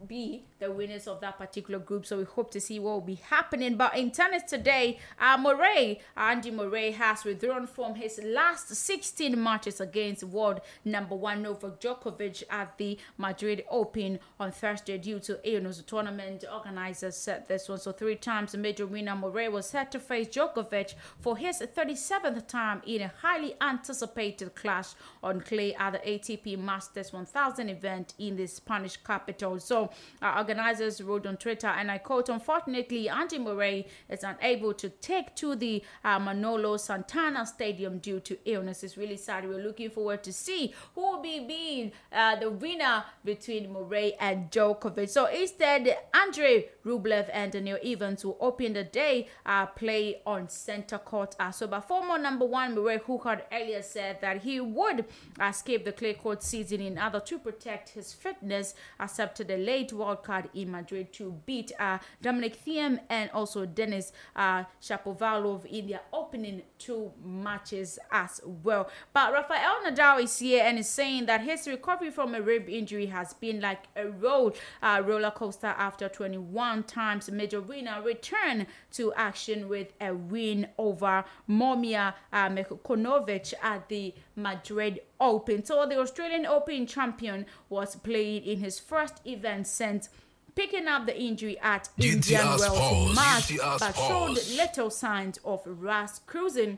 be the winners of that particular group. So we hope to see what will be happening. But in tennis today, uh, Murray, Andy Murray has withdrawn from his last sixteen matches against world number one Novak Djokovic at the Madrid Open on Thursday due to illness. The tournament organizers said this one. So three times major winner Murray was set to face Djokovic for his thirty-seventh time in a highly anticipated clash on clay at the A T P Masters one thousand event in the Spanish capital. So Uh, organizers wrote on Twitter, and I quote, "Unfortunately, Andy Murray is unable to take to the uh, Manolo Santana Stadium due to illness." It's really sad. We're looking forward to see who will be being uh, the winner between Murray and Djokovic. So instead, Andrei Rublev and Daniel Evans will open the day uh, play on center court. Uh, so, but former number one Murray, who had earlier said that he would escape the clay court season in order to protect his fitness, accepted a late wildcard in Madrid to beat uh, Dominic Thiem and also Denys uh, Shapovalov in their opening two matches as well. But Rafael Nadal is here and is saying that his recovery from a rib injury has been like a road uh, roller coaster after twenty-one times major winner return to action with a win over Momir uh, Mekanovic at the Madrid Open. So the Australian Open champion was playing in his first event since picking up the injury at Indian Wells in March, but showed little signs of rust, cruising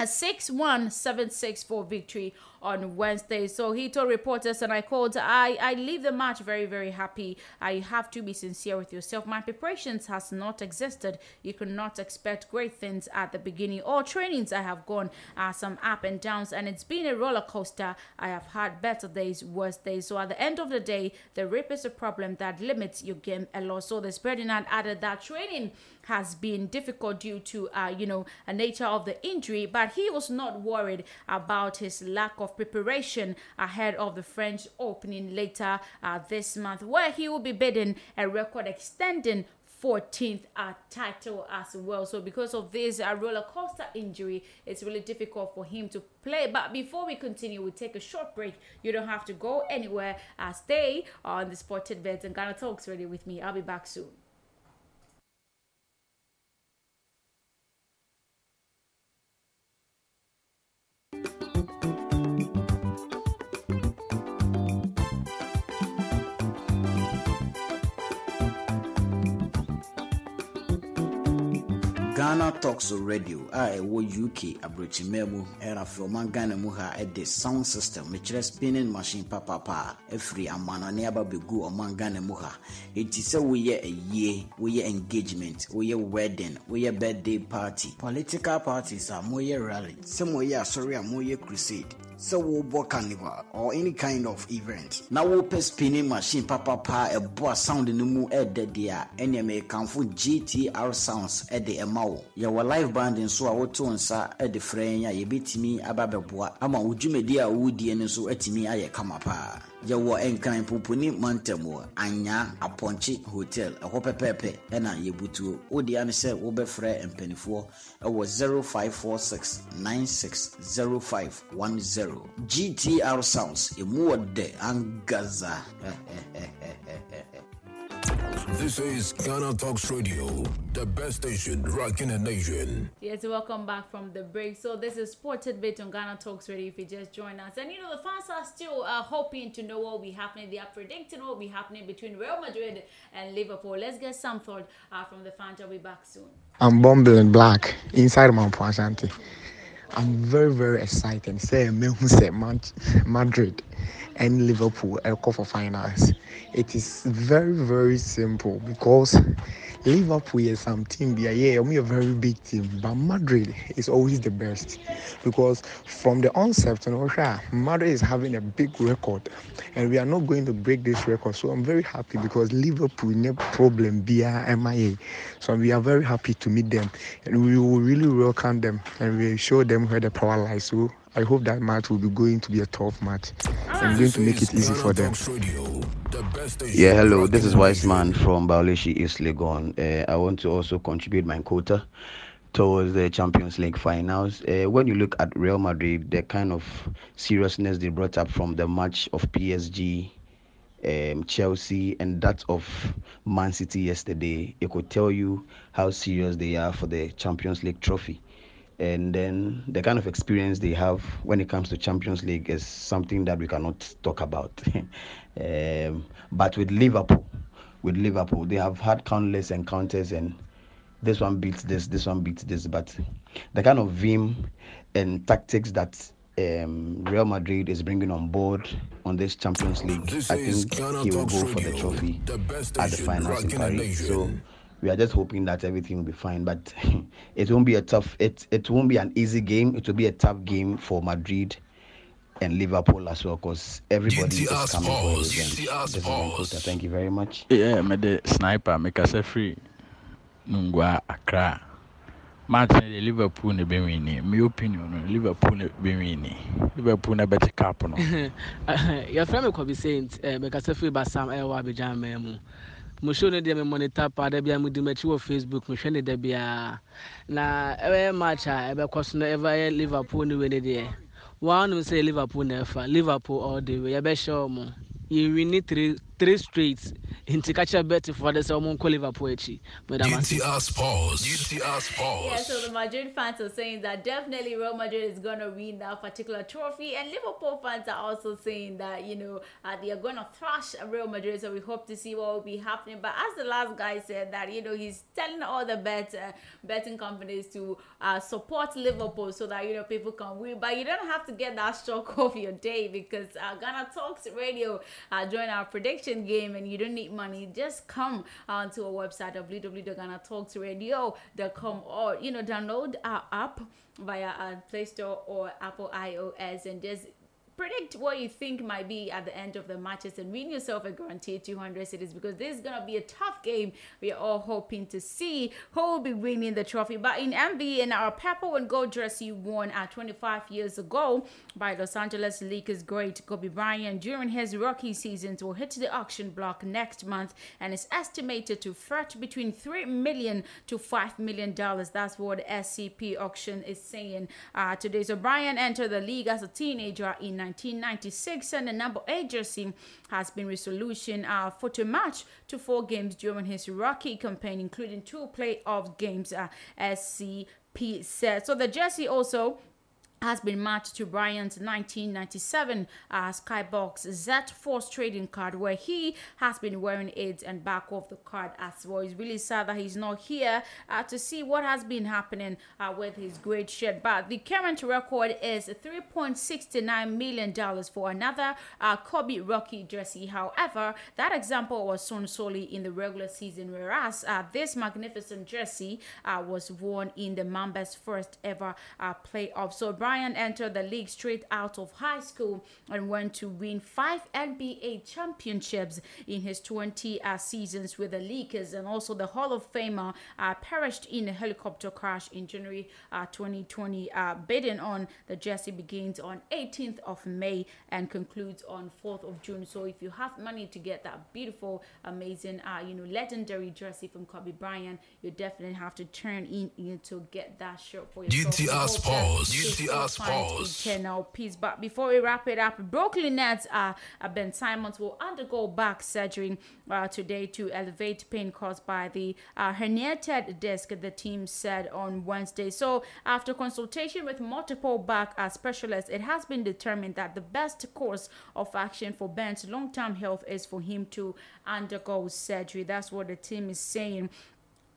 a six one, seven six four victory on Wednesday. So he told reporters, and I quote, I, I leave the match very, very happy. I have to be sincere with yourself. My preparations has not existed. You could not expect great things at the beginning. All trainings I have gone are uh, some up and downs, and it's been a roller coaster. I have had better days, worse days. So at the end of the day, the rip is a problem that limits your game a lot. So the Sperdinand added that training has been difficult due to, uh, you know, a nature of the injury, but he was not worried about his lack of preparation ahead of the French opening later uh, this month, where he will be bidding a record extending fourteenth uh, title as well. So because of this uh, roller coaster injury, it's really difficult for him to play. But before we continue, we'll take a short break. You don't have to go anywhere. Uh, stay on the Sport Tidbits and Ghana Talks Radio with me. I'll be back soon. Ghana Talks Radio a ɛwɔ U K abrochimɛ mu ɛra filman Ghana mu ha ɛde sound system mekyerɛ spinning machine papapa ɛfiri amanane aba begu ɔman Ghana mu ha. Enti sɛ woyɛ ayie, woyɛ engagement, woyɛ wedding, woyɛ birthday party, political parties a moyɛ rally, sɛ moyɛ asɔre a moyɛ crusade, sɛ wobɔ carnival or any kind of event. Na wopɛ spinning machine papapa ɛbɔ sound no mu ɛde dia ɛne me kanfo G T R sounds ɛde ɛma. Your live band in so our tones are at the frame. You beat me about the boy. I'm a Ujumedia Woody and so at me. I come up. You were encamped Pupuni Montemore, Anya, a Ponchi Hotel, a Hopper Pepe, and a Yebutu, Odianese, Oberfrey and Pennyfour. It was zero five four six nine six zero five one zero. G T R sounds a more day and Gaza. This is Ghana Talks Radio, the best station rocking the nation. Yes, welcome back from the break. So this is Sport Tidbit on Ghana Talks Radio if you just join us. And you know, the fans are still uh, hoping to know what will be happening. They are predicting what will be happening between Real Madrid and Liverpool. Let's get some thought uh, from the fans. I'll be back soon. I'm bumbling black inside my Ashanti. I'm very, very excited. Say, Madrid and Liverpool are going for finals. It is very, very simple because Liverpool is some team. Yeah, yeah, we are a very big team, but Madrid is always the best because from the onset, you know, Madrid is having a big record, and we are not going to break this record. So I'm very happy because Liverpool no problem. B R M I A, so we are very happy to meet them, and we will really welcome them, and we will show them where the power lies. So I hope that match will be going to be a tough match. I'm going to make it easy for them. Yeah, hello. This is Wiseman from Bauleshi East Legon. Uh, I want to also contribute my quota towards the Champions League finals. Uh, when you look at Real Madrid, the kind of seriousness they brought up from the match of P S G, um, Chelsea, and that of Man City yesterday, it could tell you how serious they are for the Champions League trophy. And then the kind of experience they have when it comes to Champions League is something that we cannot talk about. um, but with Liverpool, with Liverpool, they have had countless encounters, and this one beats this, this one beats this. But the kind of vim and tactics that um, Real Madrid is bringing on board on this Champions League, this I think he will go for the trophy the at the finals in Paris. So we are just hoping that everything will be fine, but it won't be a tough, it, it won't be an easy game. It will be a tough game for Madrid and Liverpool as well, because everybody G T R is coming for the game. Thank you very much. Yeah, I'm the sniper. I'm a free. Nungwa Accra. Martin, Liverpool ne been winning. My opinion, Liverpool ne been winning. Liverpool ne better cap on. Your friend could be saying, "Because free, but some air will be jamming." Mushone de monitor pada bia mudimachi wo Facebook mushone de bia na ewe match a ebe kwaso na ever Liverpool ni we ne de one say Liverpool never Liverpool all the way ebe show mo you win three three straight into catch a bet for the Salmon call Liverpool echi madam G T R Sports G T R Sports. Yeah, so the Madrid fans are saying that definitely Real Madrid is going to win that particular trophy, and Liverpool fans are also saying that, you know, uh, they are going to thrash Real Madrid, so we hope to see what will be happening. But as the last guy said, that, you know, he's telling all the bet uh, betting companies to uh, support Liverpool so that, you know, people can win. But you don't have to get that stroke off your day because uh, Ghana Talks Radio uh, join our prediction game, and you don't need money. Just come onto our website of w w w dot ghana talks radio dot com, or, you know, download our app via our Play Store or Apple iOS and just predict what you think might be at the end of the matches and win yourself a guaranteed two hundred cedis, because this is going to be a tough game. We are all hoping to see who will be winning the trophy. But in M V, in our purple and gold dress you won at twenty-five years ago by Los Angeles Lakers great Kobe Bryant during his rookie seasons will hit the auction block next month and is estimated to fetch between three million to five million dollars. That's what the S C P auction is saying uh, today. So Bryant entered the league as a teenager in nineteen ninety-six, and the number eight jersey has been resolution uh, for to match to four games during his rookie campaign, including two playoff games, uh, S C P said. So the jersey also has been matched to Bryant's nineteen ninety-seven uh, Skybox Z Force trading card, where he has been wearing it and back of the card as well. It's really sad that he's not here uh, to see what has been happening uh, with his great shirt. But the current record is three point six nine million dollars for another uh, Kobe rookie jersey. However, that example was sold solely in the regular season, whereas uh, this magnificent jersey uh, was worn in the Mambas' first ever uh, playoff. So Bryant Bryant entered the league straight out of high school and went to win five N B A championships in his twenty uh, seasons with the Lakers, and also the Hall of Famer uh, perished in a helicopter crash in January uh, twenty twenty. Uh, bidding on the jersey begins on eighteenth of May and concludes on fourth of June. So if you have money to get that beautiful, amazing, uh, you know, legendary jersey from Kobe Bryant, you definitely have to turn in, in to get that shirt for yourself. G T R Sports. Eternal peace. But before we wrap it up, Brooklyn Nets uh, Ben Simmons will undergo back surgery uh, today to alleviate pain caused by the uh, herniated disc, the team said on Wednesday. So after consultation with multiple back uh, specialists, it has been determined that the best course of action for Ben's long-term health is for him to undergo surgery. That's what the team is saying.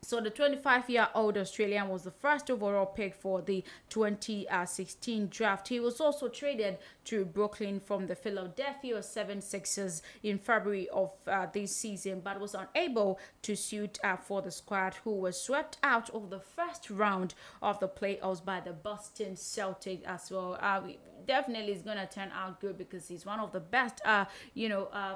So the twenty-five-year-old Australian was the first overall pick for the twenty sixteen draft. He was also traded to Brooklyn from the Philadelphia seventy-sixers in February of uh, this season, but was unable to suit up uh, for the squad, who was swept out of the first round of the playoffs by the Boston Celtics as well. Uh, definitely is going to turn out good because he's one of the best, uh, you know, uh,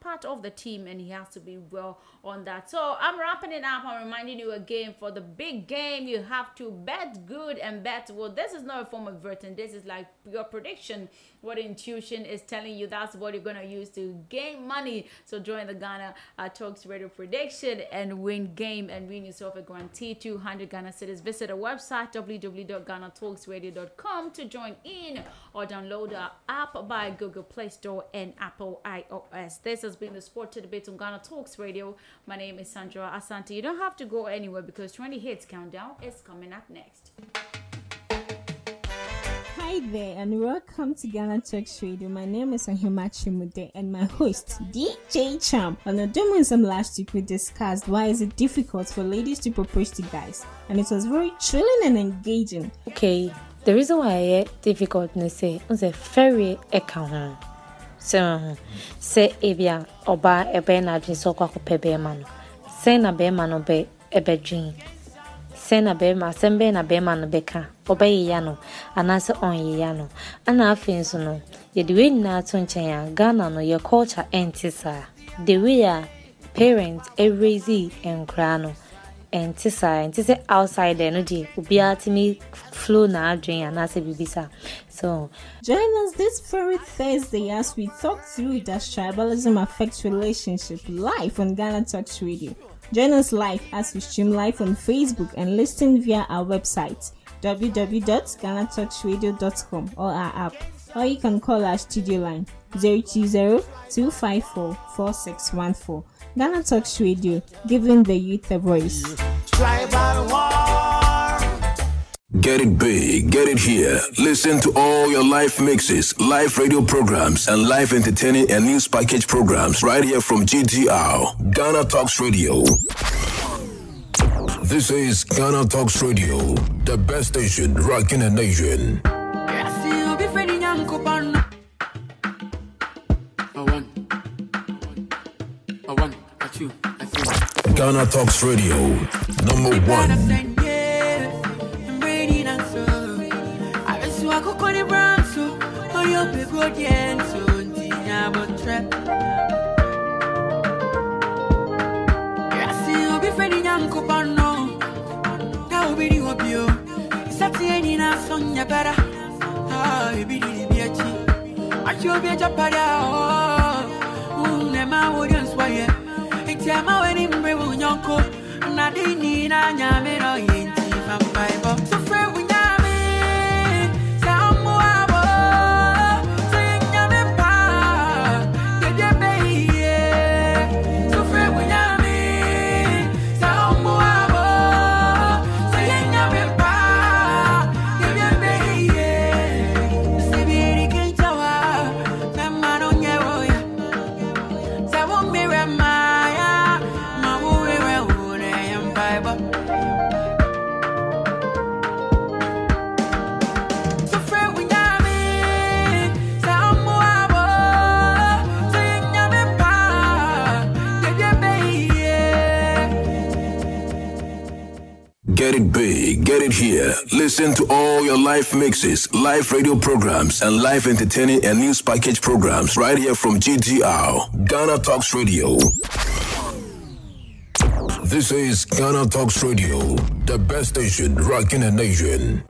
part of the team, and he has to be well on that. So I'm wrapping it up. I'm reminding you again, for the big game you have to bet good and bet well. This is not a form of betting. This is like your prediction, what intuition is telling you. That's what you're going to use to gain money. So join the Ghana uh, Talks Radio prediction and win game and win yourself a guarantee two hundred Ghana cedis. Visit our website w w w dot ghana talks radio dot com to join in, or download our app by Google Play Store and Apple iOS. This has been the Sport Tidbit on Ghana Talks Radio. My name is Sandra Asante. You don't have to go anywhere because twenty Hits Countdown is coming up next. Hi there, and welcome to Ghana Talks Radio. My name is Achiem Oda, and my host D J Cham. On Odomism last week, we discussed why is it difficult for ladies to propose to guys, and it was very thrilling and engaging. Okay, the reason why it's difficult is a very account. So, say Abia Oba Ebena Jisoko Pebeman, Sena Bemano Be Ebejin. Sena Bema, Sembena Beman Beca, Obey Yano, and answer on Yano. And I think no, you do it now to Ghana no your culture antisa. The way are parents, a raisy and crano, antisa, and tisa outside energy, ubiatimi flow now drink and answer bibisa. So, join us this very Thursday as we talk through does tribalism affects relationship life on Ghana Talks Radio. Join us live as we stream live on Facebook and listen via our website w w w dot ghana talks radio dot com or our app, or you can call our studio line zero two zero two five four four six one four. Ghana Talks Radio, giving the youth a voice. Get it big, get it here. Listen to all your live mixes, live radio programs, and live entertaining and news package programs right here from G T R, Ghana Talks Radio. This is Ghana Talks Radio, the best station rocking the nation. Ghana Talks Radio, number one. I could call it brown, so Listen to all your live mixes, live radio programs, and live entertaining and news package programs right here from G T R, Ghana Talks Radio. This is Ghana Talks Radio, the best station rocking the nation.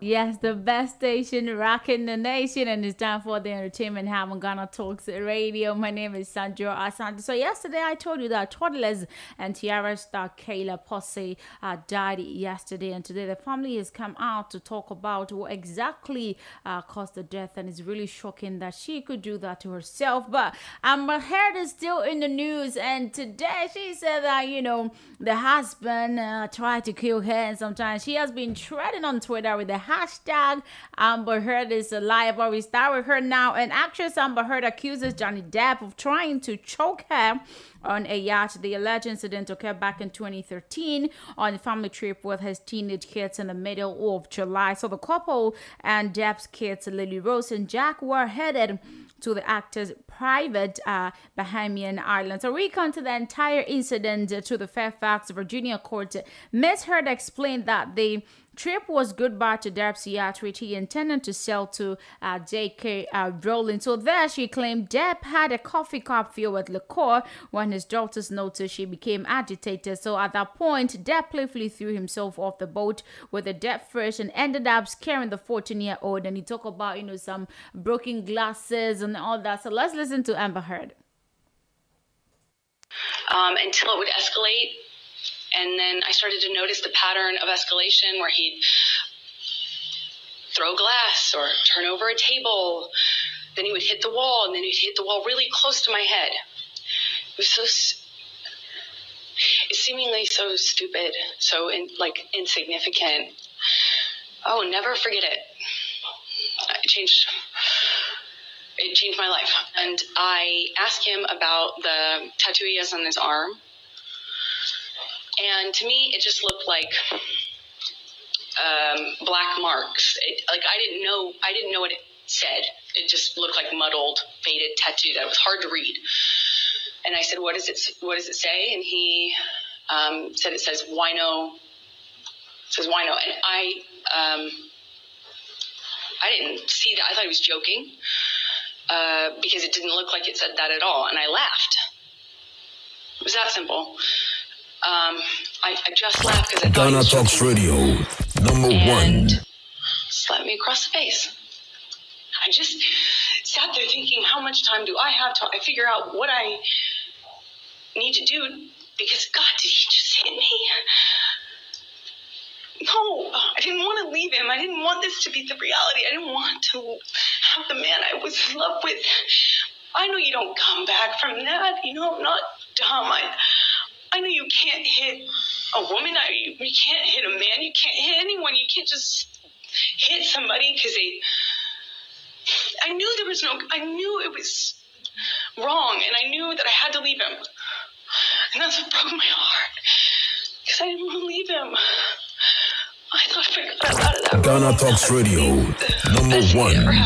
Yes, the best station rocking the nation, and it's time for the entertainment hub on Ghana Talks Radio. My name is Sandra Asante. So yesterday I told you that Toddlers and Tiaras star Kayla Posse uh, died yesterday, and today the family has come out to talk about what exactly uh, caused the death, and it's really shocking that she could do that to herself. But Amber Heard is still in the news, and today she said that, you know, the husband uh, tried to kill her, and sometimes she has been trending on Twitter with the hashtag Amber Heard is alive. But we start with her now. And actress Amber Heard accuses Johnny Depp of trying to choke her on a yacht. The alleged incident occurred back in twenty thirteen on a family trip with his teenage kids in the middle of July. So the couple and Depp's kids, Lily Rose and Jack, were headed to the actor's private uh, Bahamian island. So recount to the entire incident to the Fairfax, Virginia court. Miz Heard explained that the trip was goodbye to Depp's yacht, which he intended to sell to uh, J K Uh, Rowling. So there, she claimed Depp had a coffee cup filled with liqueur. When his daughters noticed, she became agitated. So at that point, Depp playfully threw himself off the boat with a dead fish and ended up scaring the fourteen-year-old. And he talked about, you know, some broken glasses and all that. So let's listen to Amber Heard. Um, until it would escalate. And then I started to notice the pattern of escalation where he'd throw glass or turn over a table. Then he would hit the wall, and then he'd hit the wall really close to my head. It was so, it's seemingly so stupid, so in, like insignificant. Oh, never forget it. It changed. It changed my life. And I asked him about the tattoo he has on his arm. And to me, it just looked like um, black marks. It, like I didn't know, I didn't know what it said. It just looked like muddled, faded tattoo that was hard to read. And I said, "What does it? What does it say?" And he um, said, "It says wino." It says wino. And I, um, I didn't see that. I thought he was joking uh, because it didn't look like it said that at all. And I laughed. It was that simple. Um, I, I just laughed because I thought Ghana Talks Radio, number and one. Slapped me across the face. I just sat there thinking, how much time do I have to I figure out what I need to do? Because, God, did he just hit me? No, I didn't want to leave him. I didn't want this to be the reality. I didn't want to have the man I was in love with. I know you don't come back from that. You know, I'm not dumb. I... I know you can't hit a woman. I, you, you can't hit a man. You can't hit anyone. You can't just hit somebody because they... I knew there was no... I knew it was wrong, and I knew that I had to leave him. And that's what broke my heart, because I didn't want to leave him. I thought if I got out of that... Ghana Talks Radio, number one.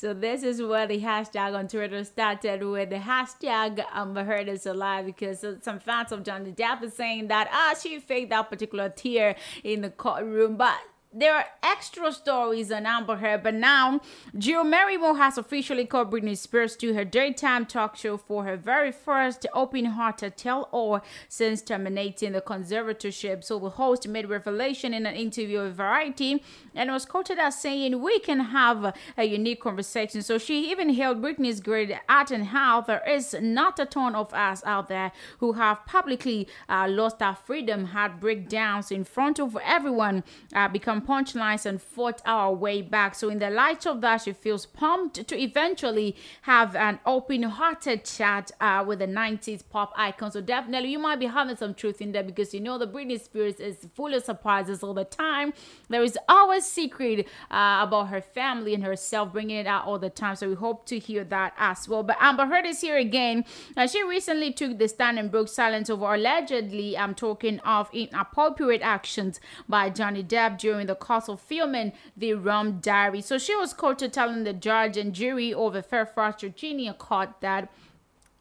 So this is where the hashtag on Twitter started with the hashtag Amber Heard is alive, because some fans of Johnny Depp is saying that ah, she faked that particular tear in the courtroom. But there are extra stories on Amber Heard, but now Jill Merriwell has officially called Britney Spears to her daytime talk show for her very first open-hearted tell-all since terminating the conservatorship. So the host made revelation in an interview with Variety and was quoted as saying, "We can have a unique conversation." So she even hailed Britney's grade at and how there is not a ton of us out there who have publicly uh, lost our freedom, had breakdowns in front of everyone, uh, become punchlines and fought our way back. So in the light of that, she feels pumped to eventually have an open-hearted chat uh, with the nineties pop icon. So definitely you might be having some truth in there, because you know the Britney Spears is full of surprises all the time. There is always secret uh, about her family and herself, bringing it out all the time. So we hope to hear that as well. But Amber Heard is here again. Uh, she recently took the stand and broke silence over allegedly, I'm talking of, inappropriate actions by Johnny Depp during the course of filming the Rum Diary. So she was quoted telling the judge and jury over Fairfax, Virginia court that,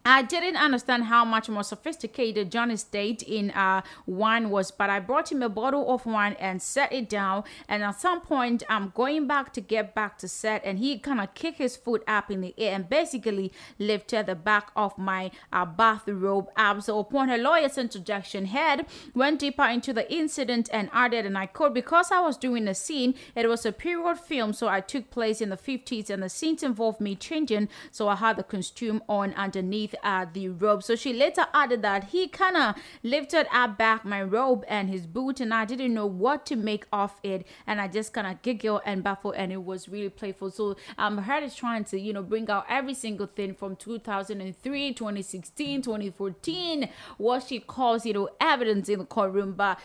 "I didn't understand how much more sophisticated Johnny's state in uh, wine was, but I brought him a bottle of wine and set it down. And at some point, I'm going back to get back to set, and he kind of kicked his foot up in the air and basically lifted the back of my uh, bathrobe up." So upon her lawyer's interjection, Head went deeper into the incident and added, and I quote, "Because I was doing a scene, it was a period film, so I took place in the fifties, and the scenes involved me changing, so I had the costume on underneath Uh, the robe." So she later added that he kind of lifted up back my robe and his boot, and I didn't know what to make of it, and I just kind of giggled and baffled, and it was really playful. So um, Heard is trying to, you know, bring out every single thing from two thousand three, twenty sixteen, twenty fourteen, what she calls, you know, evidence in the courtroom. But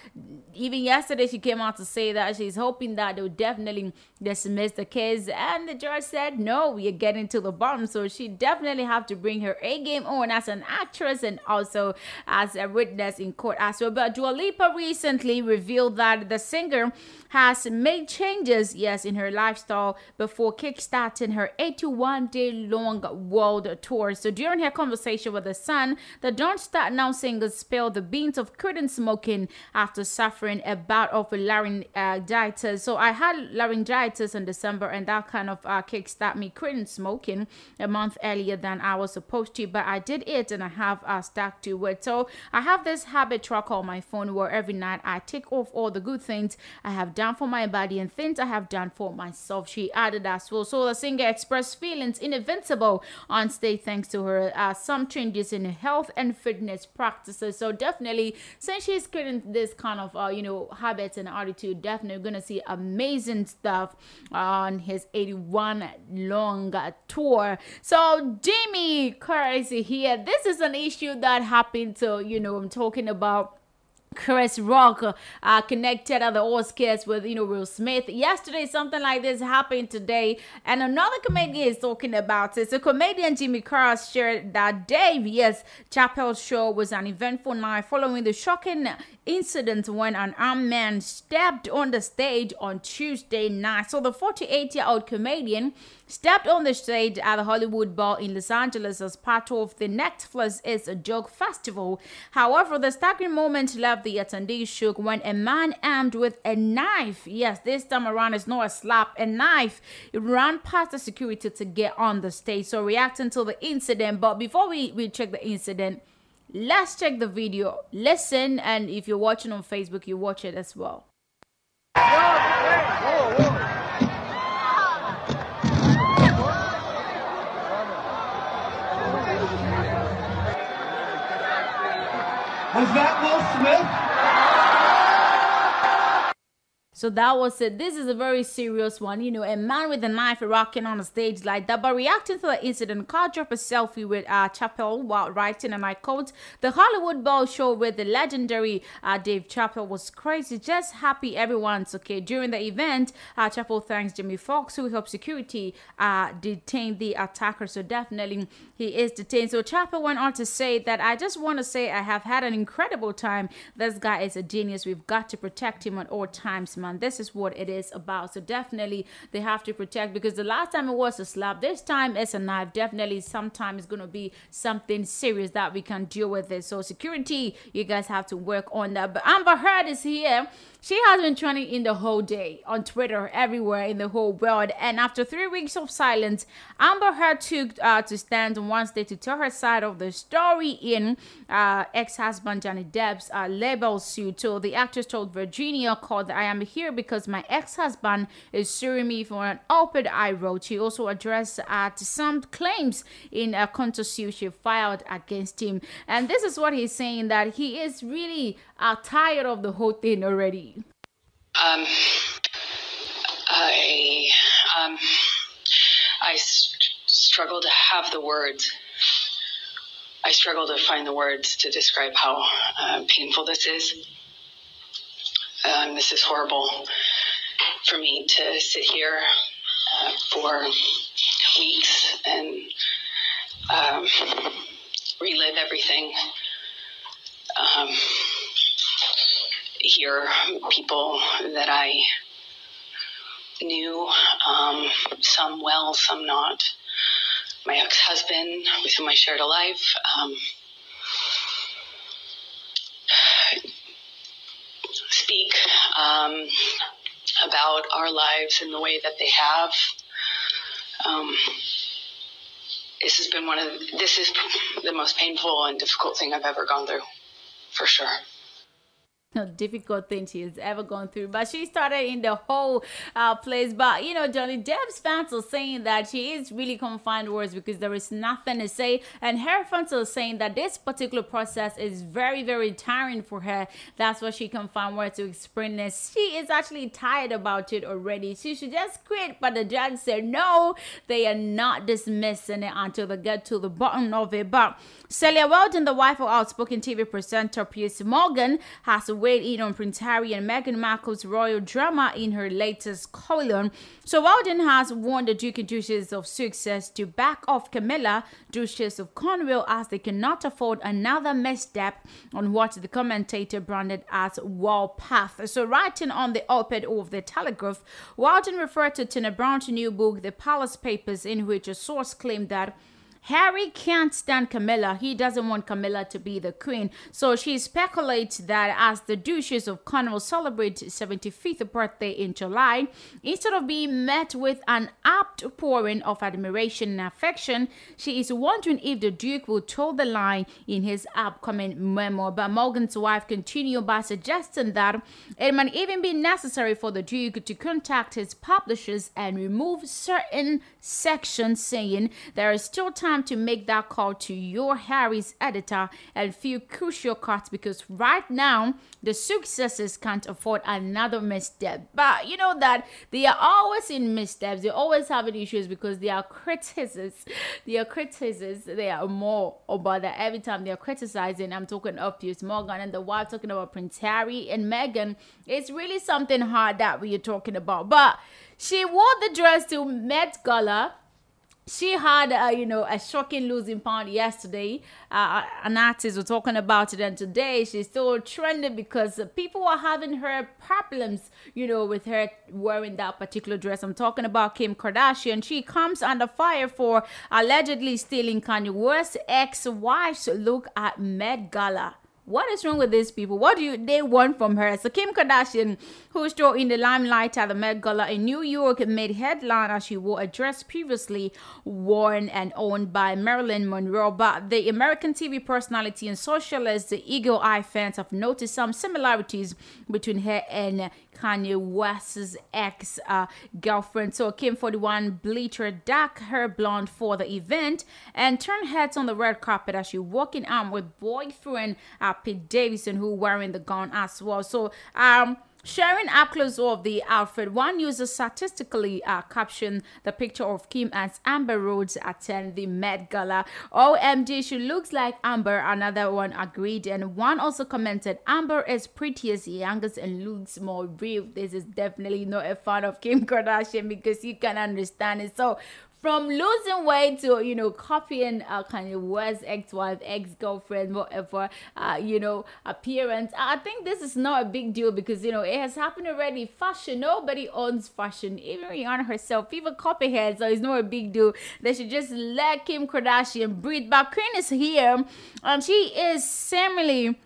even yesterday she came out to say that she's hoping that they'll definitely dismiss the case, and the judge said no, we're getting to the bottom. So she definitely have to bring her A game on as an actress and also as a witness in court as well. But Dua Lipa recently revealed that the singer has made changes, yes, in her lifestyle before kickstarting her eighty-one day long world tour. So during her conversation with The Sun, the Don't Start Now singer spilled the beans of quitting smoking after suffering a bout of laryngitis. So I had laryngitis in December, and that kind of uh, kickstart me quitting smoking a month earlier than I was supposed to, but I did it and I have uh, stuck to it. So I have this habit tracker on my phone where every night I take off all the good things I have done for my body and things I have done for myself, she added as well. So the singer expressed feelings invincible on stage thanks to her uh, some changes in health and fitness practices. So definitely, since she's creating this kind of uh, you know, habits and attitude, definitely gonna see amazing stuff on his eighty-one long uh, tour. So Jimmy Curry here, this is an issue that happened to, you know, I'm talking about Chris Rock uh, connected at the Oscars with, you know, Will Smith. Yesterday, something like this happened today, and another comedian is talking about it. So comedian Jimmy Carr shared that Dave, yes, Chappelle's show was an eventful night following the shocking incident when an armed man stepped on the stage on Tuesday night. So the forty-eight-year-old comedian stepped on the stage at the Hollywood Bowl in Los Angeles as part of the Netflix Is a Joke festival. However, the staggering moment left the attendees shook when a man armed with a knife, yes, this time around it's not a slap, a knife, ran past the security to get on the stage. So reacting to the incident, but before we, we check the incident, let's check the video, listen, and if you're watching on Facebook, you watch it as well. Whoa, whoa, whoa. Was that Will Smith? So that was it. This is a very serious one. You know, a man with a knife rocking on a stage like that. But reacting to the incident, Carr dropped a selfie with uh, Chappelle while writing, and I quote, "The Hollywood Bowl show with the legendary uh, Dave Chappelle was crazy. Just happy everyone's okay." During the event, uh, Chappelle thanks Jimmy Fox, who helped security uh, detain the attacker. So definitely he is detained. So Chappelle went on to say that, "I just want to say I have had an incredible time. This guy is a genius. We've got to protect him at all times, man. and this is what it is about. So definitely they have to protect, because the last time it was a slap, this time it's a knife. Definitely sometime it's going to be something serious that we can deal with it. So security, you guys have to work on that. But Amber Heard is here. She has been trending in the whole day on Twitter, everywhere in the whole world. And after three weeks of silence, Amber Heard took uh, to stand on Wednesday to tell her side of the story in uh, ex-husband Johnny Depp's uh, libel suit. So the actress told Virginia Court that I am here because my ex-husband is suing me for an open eye road. She also addressed uh, some claims in a countersuit she filed against him. And this is what he's saying, that he is really uh, tired of the whole thing already. Um, I, um, I st- struggle to have the words. I struggle to find the words to describe how uh, painful this is. Um, this is horrible for me to sit here uh, for weeks and um, relive everything. Um, hear people that I knew, um, some well, some not. My ex-husband, with whom I shared a life, um, speak um, about our lives in the way that they have. Um, this has been one of the, this is the most painful and difficult thing I've ever gone through, for sure. No difficult thing she has ever gone through, but she started in the whole uh, place. But you know, Johnny Depp's fans are saying that she is really confined words because there is nothing to say, and her fans are saying that this particular process is very, very tiring for her. That's why she can't find words to explain this. She is actually tired about it already. She should just quit, but the judge said no, they are not dismissing it until they get to the bottom of it. But Celia Weldon, the wife of outspoken T V presenter Piers Morgan, has weighed in on Prince Harry and Meghan Markle's royal drama in her latest column. So Weldon has warned the Duke and Duchess of Sussex to back off Camilla, Duchess of Cornwall, as they cannot afford another misstep on what the commentator branded as warpath. So writing on the op-ed of the Telegraph, Weldon referred to Tina Brown's new book, The Palace Papers, in which a source claimed that Harry can't stand Camilla. He doesn't want Camilla to be the queen. So she speculates that as the Duchess of Cornwall celebrates its seventy-fifth birthday in July, instead of being met with an outpouring of admiration and affection, she is wondering if the Duke will toe the line in his upcoming memoir. But Morgan's wife continued by suggesting that it might even be necessary for the Duke to contact his publishers and remove certain sections, saying there is still time to make that call to your Harry's editor and few crucial cuts, because right now the successes can't afford another misstep. But you know that they are always in missteps, they're always having issues because they are critics, they are critics, they are more about that every time they are criticizing. I'm talking of Piers Morgan and the wife talking about Prince Harry and Meghan. It's really something hard that we are talking about. But she wore the dress to Met Gala. She had, uh, you know, a shocking losing pound yesterday. Uh, an artist was talking about it, and today she's still trending because people are having her problems, you know, with her wearing that particular dress. I'm talking about Kim Kardashian. She comes under fire for allegedly stealing Kanye West's ex-wife's look at Met Gala. What is wrong with these people? What do you, they want from her? So Kim Kardashian, who still in the limelight at the Met Gala in New York, made headline as she wore a dress previously worn and owned by Marilyn Monroe. But the American T V personality and socialist, the Eagle Eye fans have noticed some similarities between her and Kanye West's ex-girlfriend. Uh, so Kim, forty-one, bleached dark hair blonde for the event and turned heads on the red carpet as she walked in arm with boyfriend uh, Pete Davidson, who wearing the gown as well. So um, sharing up close of the outfit, one user statistically uh, captioned the picture of Kim as Amber Rhodes attend the Met Gala. O M G, she looks like Amber, another one agreed. And one also commented, Amber is prettiest, youngest, and looks more real. This is definitely not a fan of Kim Kardashian because you can understand it. So From losing weight to, you know, copying uh, Kanye West's ex-wife, ex-girlfriend, whatever, uh, you know, appearance. I think this is not a big deal because, you know, it has happened already. Fashion, nobody owns fashion. Even Rihanna herself, people copy her, so it's not a big deal. They should just let Kim Kardashian breathe. But Queen is here, and she is similarly...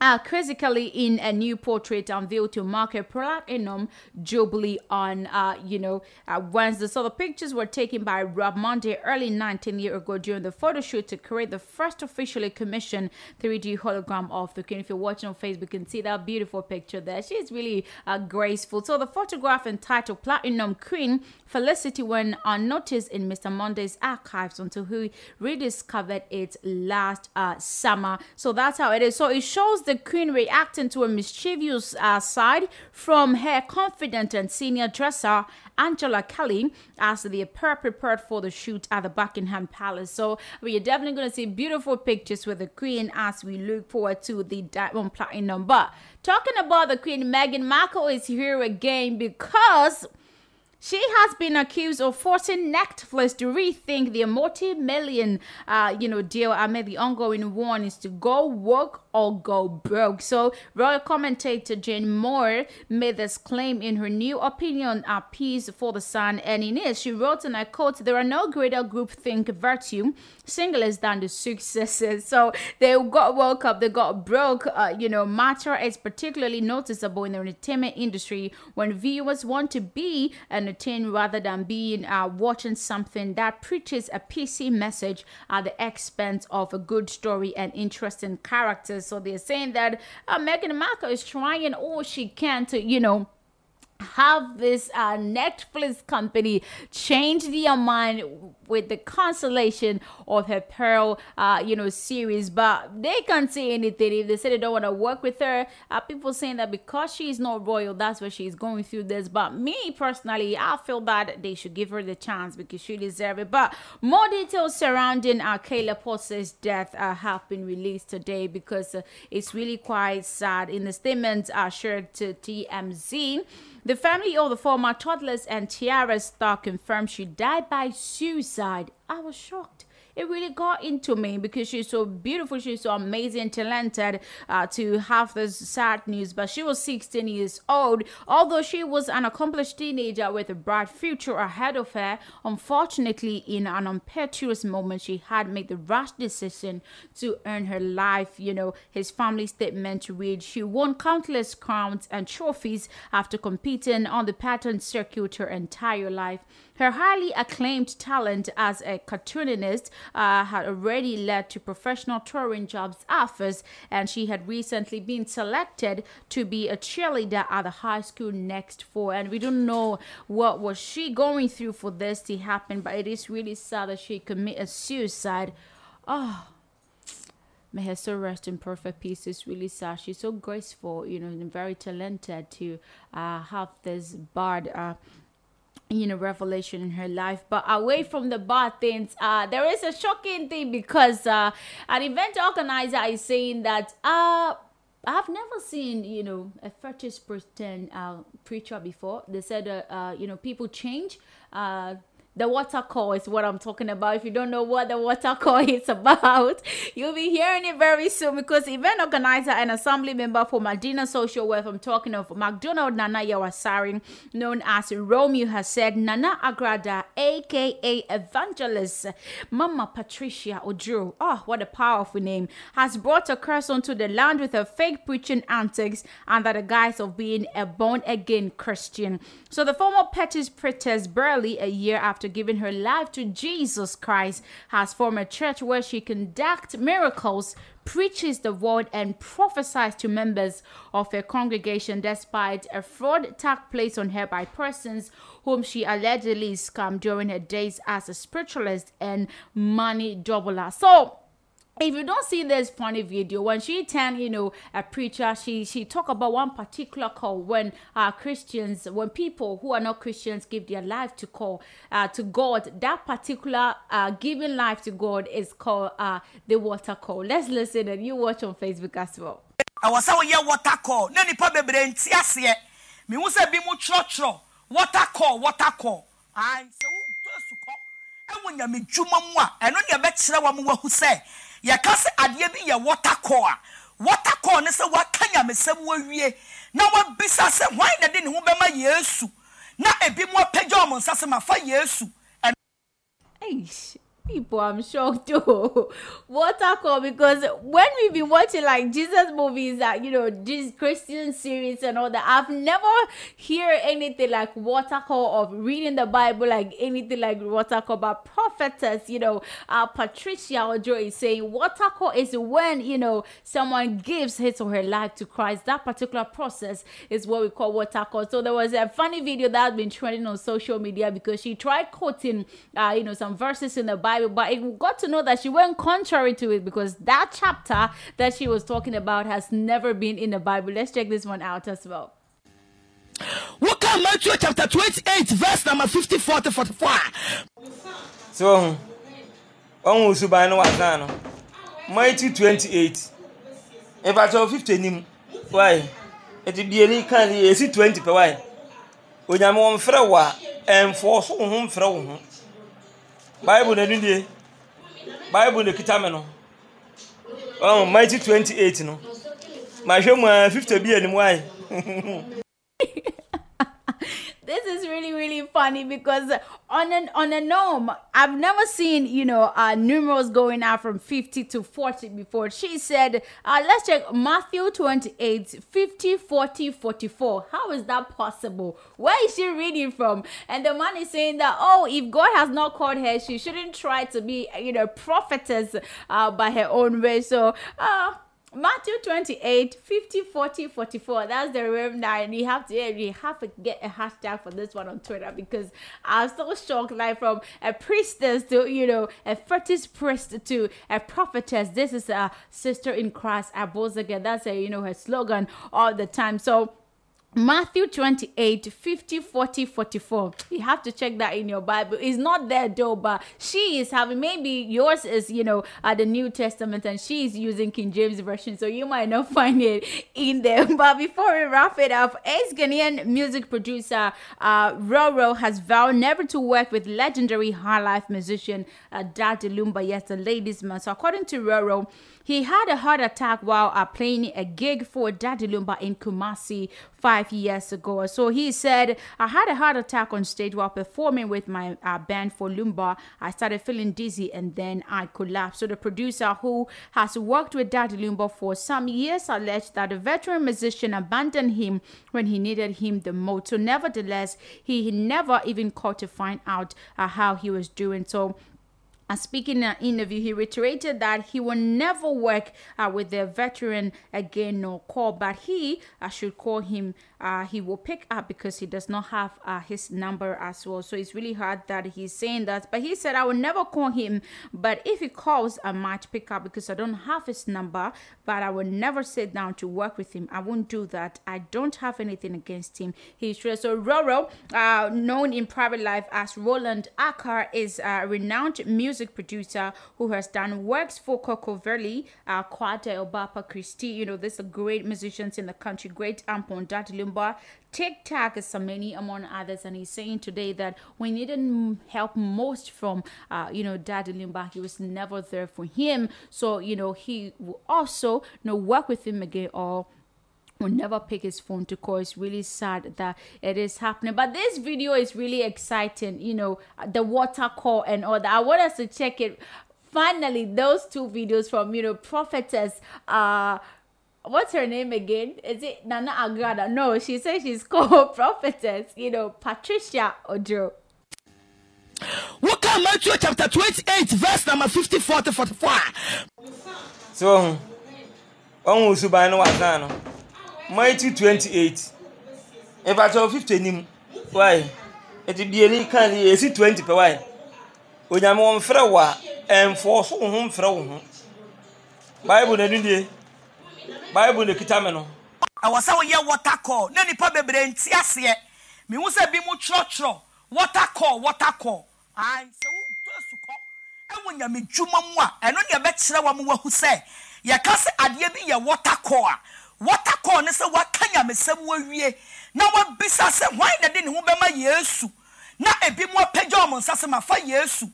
Uh, critically in a new portrait unveiled to mark a platinum jubilee on, uh, you know, uh, Wednesday. So the pictures were taken by Rob Monday early nineteen years ago during the photo shoot to create the first officially commissioned three D hologram of the Queen. If you're watching on Facebook, you can see that beautiful picture there. She's really uh, graceful. So the photograph entitled Platinum Queen Felicity went unnoticed in Mister Monday's archives until he rediscovered it last uh, summer. So that's how it is. So it shows the Queen reacting to a mischievous uh, side from her confidant and senior dresser Angela Kelly as the pair prepared for the shoot at the Buckingham Palace. So we are definitely going to see beautiful pictures with the Queen as we look forward to the Diamond Platinum. But talking about the Queen, Meghan Markle is here again because she has been accused of forcing Netflix to rethink their multi-million, uh, you know, deal amid the ongoing warnings to go woke or go broke. So, royal commentator Jane Moore made this claim in her new opinion uh, piece for The Sun, and in it, she wrote, and I quote, "There are no greater groupthink virtue singles than the successes." So, they got woke up, they got broke. Uh, you know, matter is particularly noticeable in the entertainment industry when viewers want to be an rather than being uh, watching something that preaches a P C message at the expense of a good story and interesting characters. So they're saying that uh, Meghan Markle is trying all she can to, you know, have this uh, Netflix company change their mind with the cancellation of her Pearl, uh, you know, series. But they can't say anything if they say they don't want to work with her. Uh, people saying that because she is not royal, that's why she's going through this. But me personally, I feel that they should give her the chance because she deserves it. But more details surrounding uh, Kayla Potts' death uh, have been released today because uh, it's really quite sad. In the statement uh, shared to T M Z, the family of the former Toddlers and Tiaras star confirmed she died by suicide. I was shocked. It really got into me because she's so beautiful, she's so amazing, talented uh, to have this sad news. But she was sixteen years old. Although she was an accomplished teenager with a bright future ahead of her, unfortunately, in an impetuous moment, she had made the rash decision to end her life. You know, his family statement read, "She won countless crowns and trophies after competing on the pattern circuit her entire life. Her highly acclaimed talent as a cartoonist uh, had already led to professional touring jobs offers, and she had recently been selected to be a cheerleader at the high school next fall." And we don't know what was she going through for this to happen, but it is really sad that she committed suicide. Oh, may her soul rest in perfect peace. It's really sad. She's so graceful, you know, and very talented to uh, have this bard. Uh, you know, revelation in her life. But away from the bad things, uh there is a shocking thing because uh an event organizer is saying that uh I've never seen, you know, a fetish person uh preacher before. They said uh, uh you know, people change. uh The water call is what I'm talking about. If you don't know what the water call is about, you'll be hearing it very soon, because event organizer and assembly member for Medina Social Wealth, I'm talking of McDonald Nana Yawasari, known as Romeo, has said Nana Agrada, aka Evangelist Mama Patricia Oduro, oh what a powerful name, has brought a curse onto the land with her fake preaching antics under the guise of being a born-again Christian. So the former Pettis Pretest, barely a year after giving her life to Jesus Christ, has formed a church where she conducts miracles, preaches the word, and prophesies to members of her congregation, despite a fraud tack placed on her by persons whom she allegedly scammed during her days as a spiritualist and money doubler. So if you don't see this funny video, when she turned, you know, a preacher, she she talked about one particular call when uh, Christians, when people who are not Christians give their life to call uh, to God. That particular uh, giving life to God is called uh, the water call. Let's listen, and you watch on Facebook as well. I was saying water call. No, nipa bebre ntiasi e. Mi wuse bi mu chro chro. Water call, water call. I'm so just to call. nyame dwuma mu a eno ne bekyerɛ wa mu wahu sɛ ye ka se ade bi ye water core water core ne se waka nyame sɛm wawie na wabisa sɛ hwan na de ne ho bɛma Yesu na ebi mu apagya mu nsase ma fa Yesu en eish. People, I'm shocked too. Water call, because when we've been watching like Jesus movies, that you know, these Christian series and all that, I've never heard anything like water call of reading the Bible, like anything like water call. But prophetess, you know, uh, Patricia Ojo is saying water call is when you know someone gives his or her life to Christ. That particular process is what we call water call. So there was a funny video that had been trending on social media because she tried quoting, uh, you know, some verses in the Bible. But it got to know that she went contrary to it because that chapter that she was talking about has never been in the Bible. Let's check this one out as well. Look at Matthew chapter twenty-eight, verse number fifty-four to forty-five. So, Matthew twenty-eight. If I saw fifteen, why? It would be any kind of twenty, why? When I'm on Frewa and for so home from. Bible na nudie Bible na kitame no oh Matthew twenty-eight no ma hwe mu fifty bi anim ai. This is really, really funny because on an on a norm, I've never seen, you know, uh, numerals going out from fifty to forty before. She said, uh, let's check Matthew twenty-eight, fifty, forty, forty-four. How is that possible? Where is she reading from? And the man is saying that, oh, if God has not called her, she shouldn't try to be, you know, prophetess uh, by her own way. So, uh Matthew twenty-eight, fifty, forty, forty-four. That's the realm nine. You have to you have to get a hashtag for this one on Twitter because I'm so shocked. Like from a priestess to, you know, a fetish priest to a prophetess. This is a sister in Christ, Abozaga. That's a, you know, her slogan all the time. So Matthew twenty-eight, fifty, forty, forty-four. You have to check that in your Bible. It's not there though, but she is having, maybe yours is, you know, at the New Testament and she is using King James Version, so you might not find it in there. But before we wrap it up, ace Ghanaian music producer uh, Roro has vowed never to work with legendary high-life musician uh, Daddy Lumba, yes, the ladies man. So according to Roro, he had a heart attack while uh, playing a gig for Daddy Lumba in Kumasi five years ago. So he said, I had a heart attack on stage while performing with my uh, band for Lumba. I started feeling dizzy and then I collapsed. So the producer, who has worked with Daddy Lumba for some years, alleged that the veteran musician abandoned him when he needed him the most. So nevertheless, he never even called to find out uh, how he was doing. So Uh, speaking in an interview, he reiterated that he will never work uh, with the veteran again, no call, but he uh, should call him. Uh, he will pick up because he does not have uh, his number as well. So it's really hard that he's saying that. But he said, I will never call him, but if he calls, I might pick up because I don't have his number, but I will never sit down to work with him. I won't do that. I don't have anything against him. He stressed. So Roro, uh, known in private life as Roland Akar, is a renowned music producer who has done works for Coco Verley, uh, Kwata Obapa Christie. You know, there's great musicians in the country, great Ampon, Daddy Lumba, TikTok, Sameni, among others. And he's saying today that we needed help most from, uh, you know, Daddy Lumba. He was never there for him. So, you know, he will also, you know, work with him again or will never pick his phone to call. It's really sad that it is happening. But this video is really exciting, you know, the water call and all that. I want us to check it. Finally, those two videos from, you know, prophetess, uh, what's her name again? Is it Nana Agrada? No, she says she's called prophetess, you know, Patricia Ojo. Look at Matthew chapter twenty-eight, verse number fifty-four to forty-five. So, on Usubano Azano. Matthew twenty-eight. If I saw fifteen, why? It would be any kind of twenty, why? When I'm on Frewa and for so home from Bible, the Nudie Bible, the Kitamano. I was our year water call, Nanny Pabbe Brain, yes, yet. Me was a bimu church, water call, water call. I'm so just to call. And when you're me, Jumamwa, and on your bed, Sawamua, who say, Your cousin, Adiabi, your water call. Water call ne se wakanya mesem wawie na wabisa se why na de ne ho bema Yesu na ebi mu apagya mu nsase ma fa Yesu.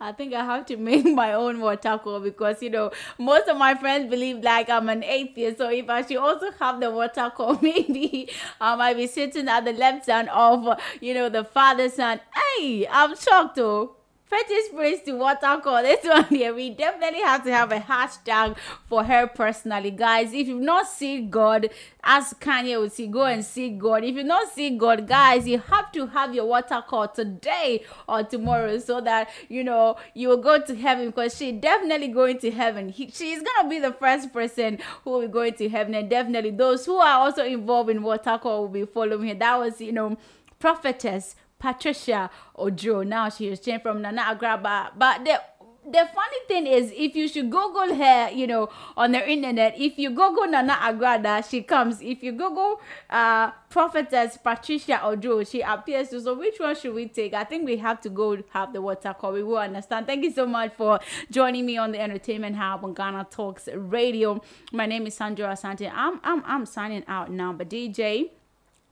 I think I have to make my own water call because, you know, most of my friends believe like I'm an atheist. So if I should also have the water call, maybe I might be sitting at the left hand of, you know, the father's hand. Hey, I'm shocked though. Fetish praise to water call. This one here, we definitely have to have a hashtag for her personally, guys. If you've not seen God, as Kanye would say, go and see God. If you've not seen God, guys, you have to have your water call today or tomorrow so that, you know, you will go to heaven, because she's definitely going to heaven. He, she's going to be the first person who will be going to heaven, and definitely those who are also involved in water call will be following her. That was, you know, prophetess Patricia Ojo. Now she is changed from Nana Agraba. But the the funny thing is, if you should Google her, you know, on the internet, if you Google Nana Agrada, she comes. If you Google uh prophetess Patricia Ojo, she appears too. So which one should we take? I think we have to go have the water call. We will understand. Thank you so much for joining me on the Entertainment Hub on Ghana Talks Radio. My name is Sandra Asante. I'm I'm I'm signing out now, but D J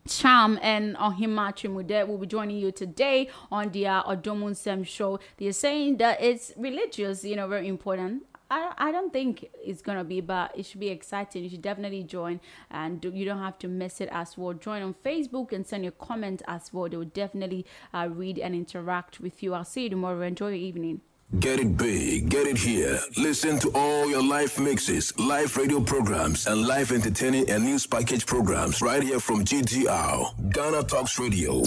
Cham and Ohima Chimude will be joining you today on the uh, Odomunsem show. They're saying that it's religious, you know, very important. I, I don't think it's going to be, but it should be exciting. You should definitely join, and do, you don't have to miss it as well. Join on Facebook and send your comment as well. They will definitely uh, read and interact with you. I'll see you tomorrow. Enjoy your evening. Get it big, get it here. Listen to all your live mixes, live radio programs, and live entertaining and news package programs right here from G T R, Ghana Talks Radio.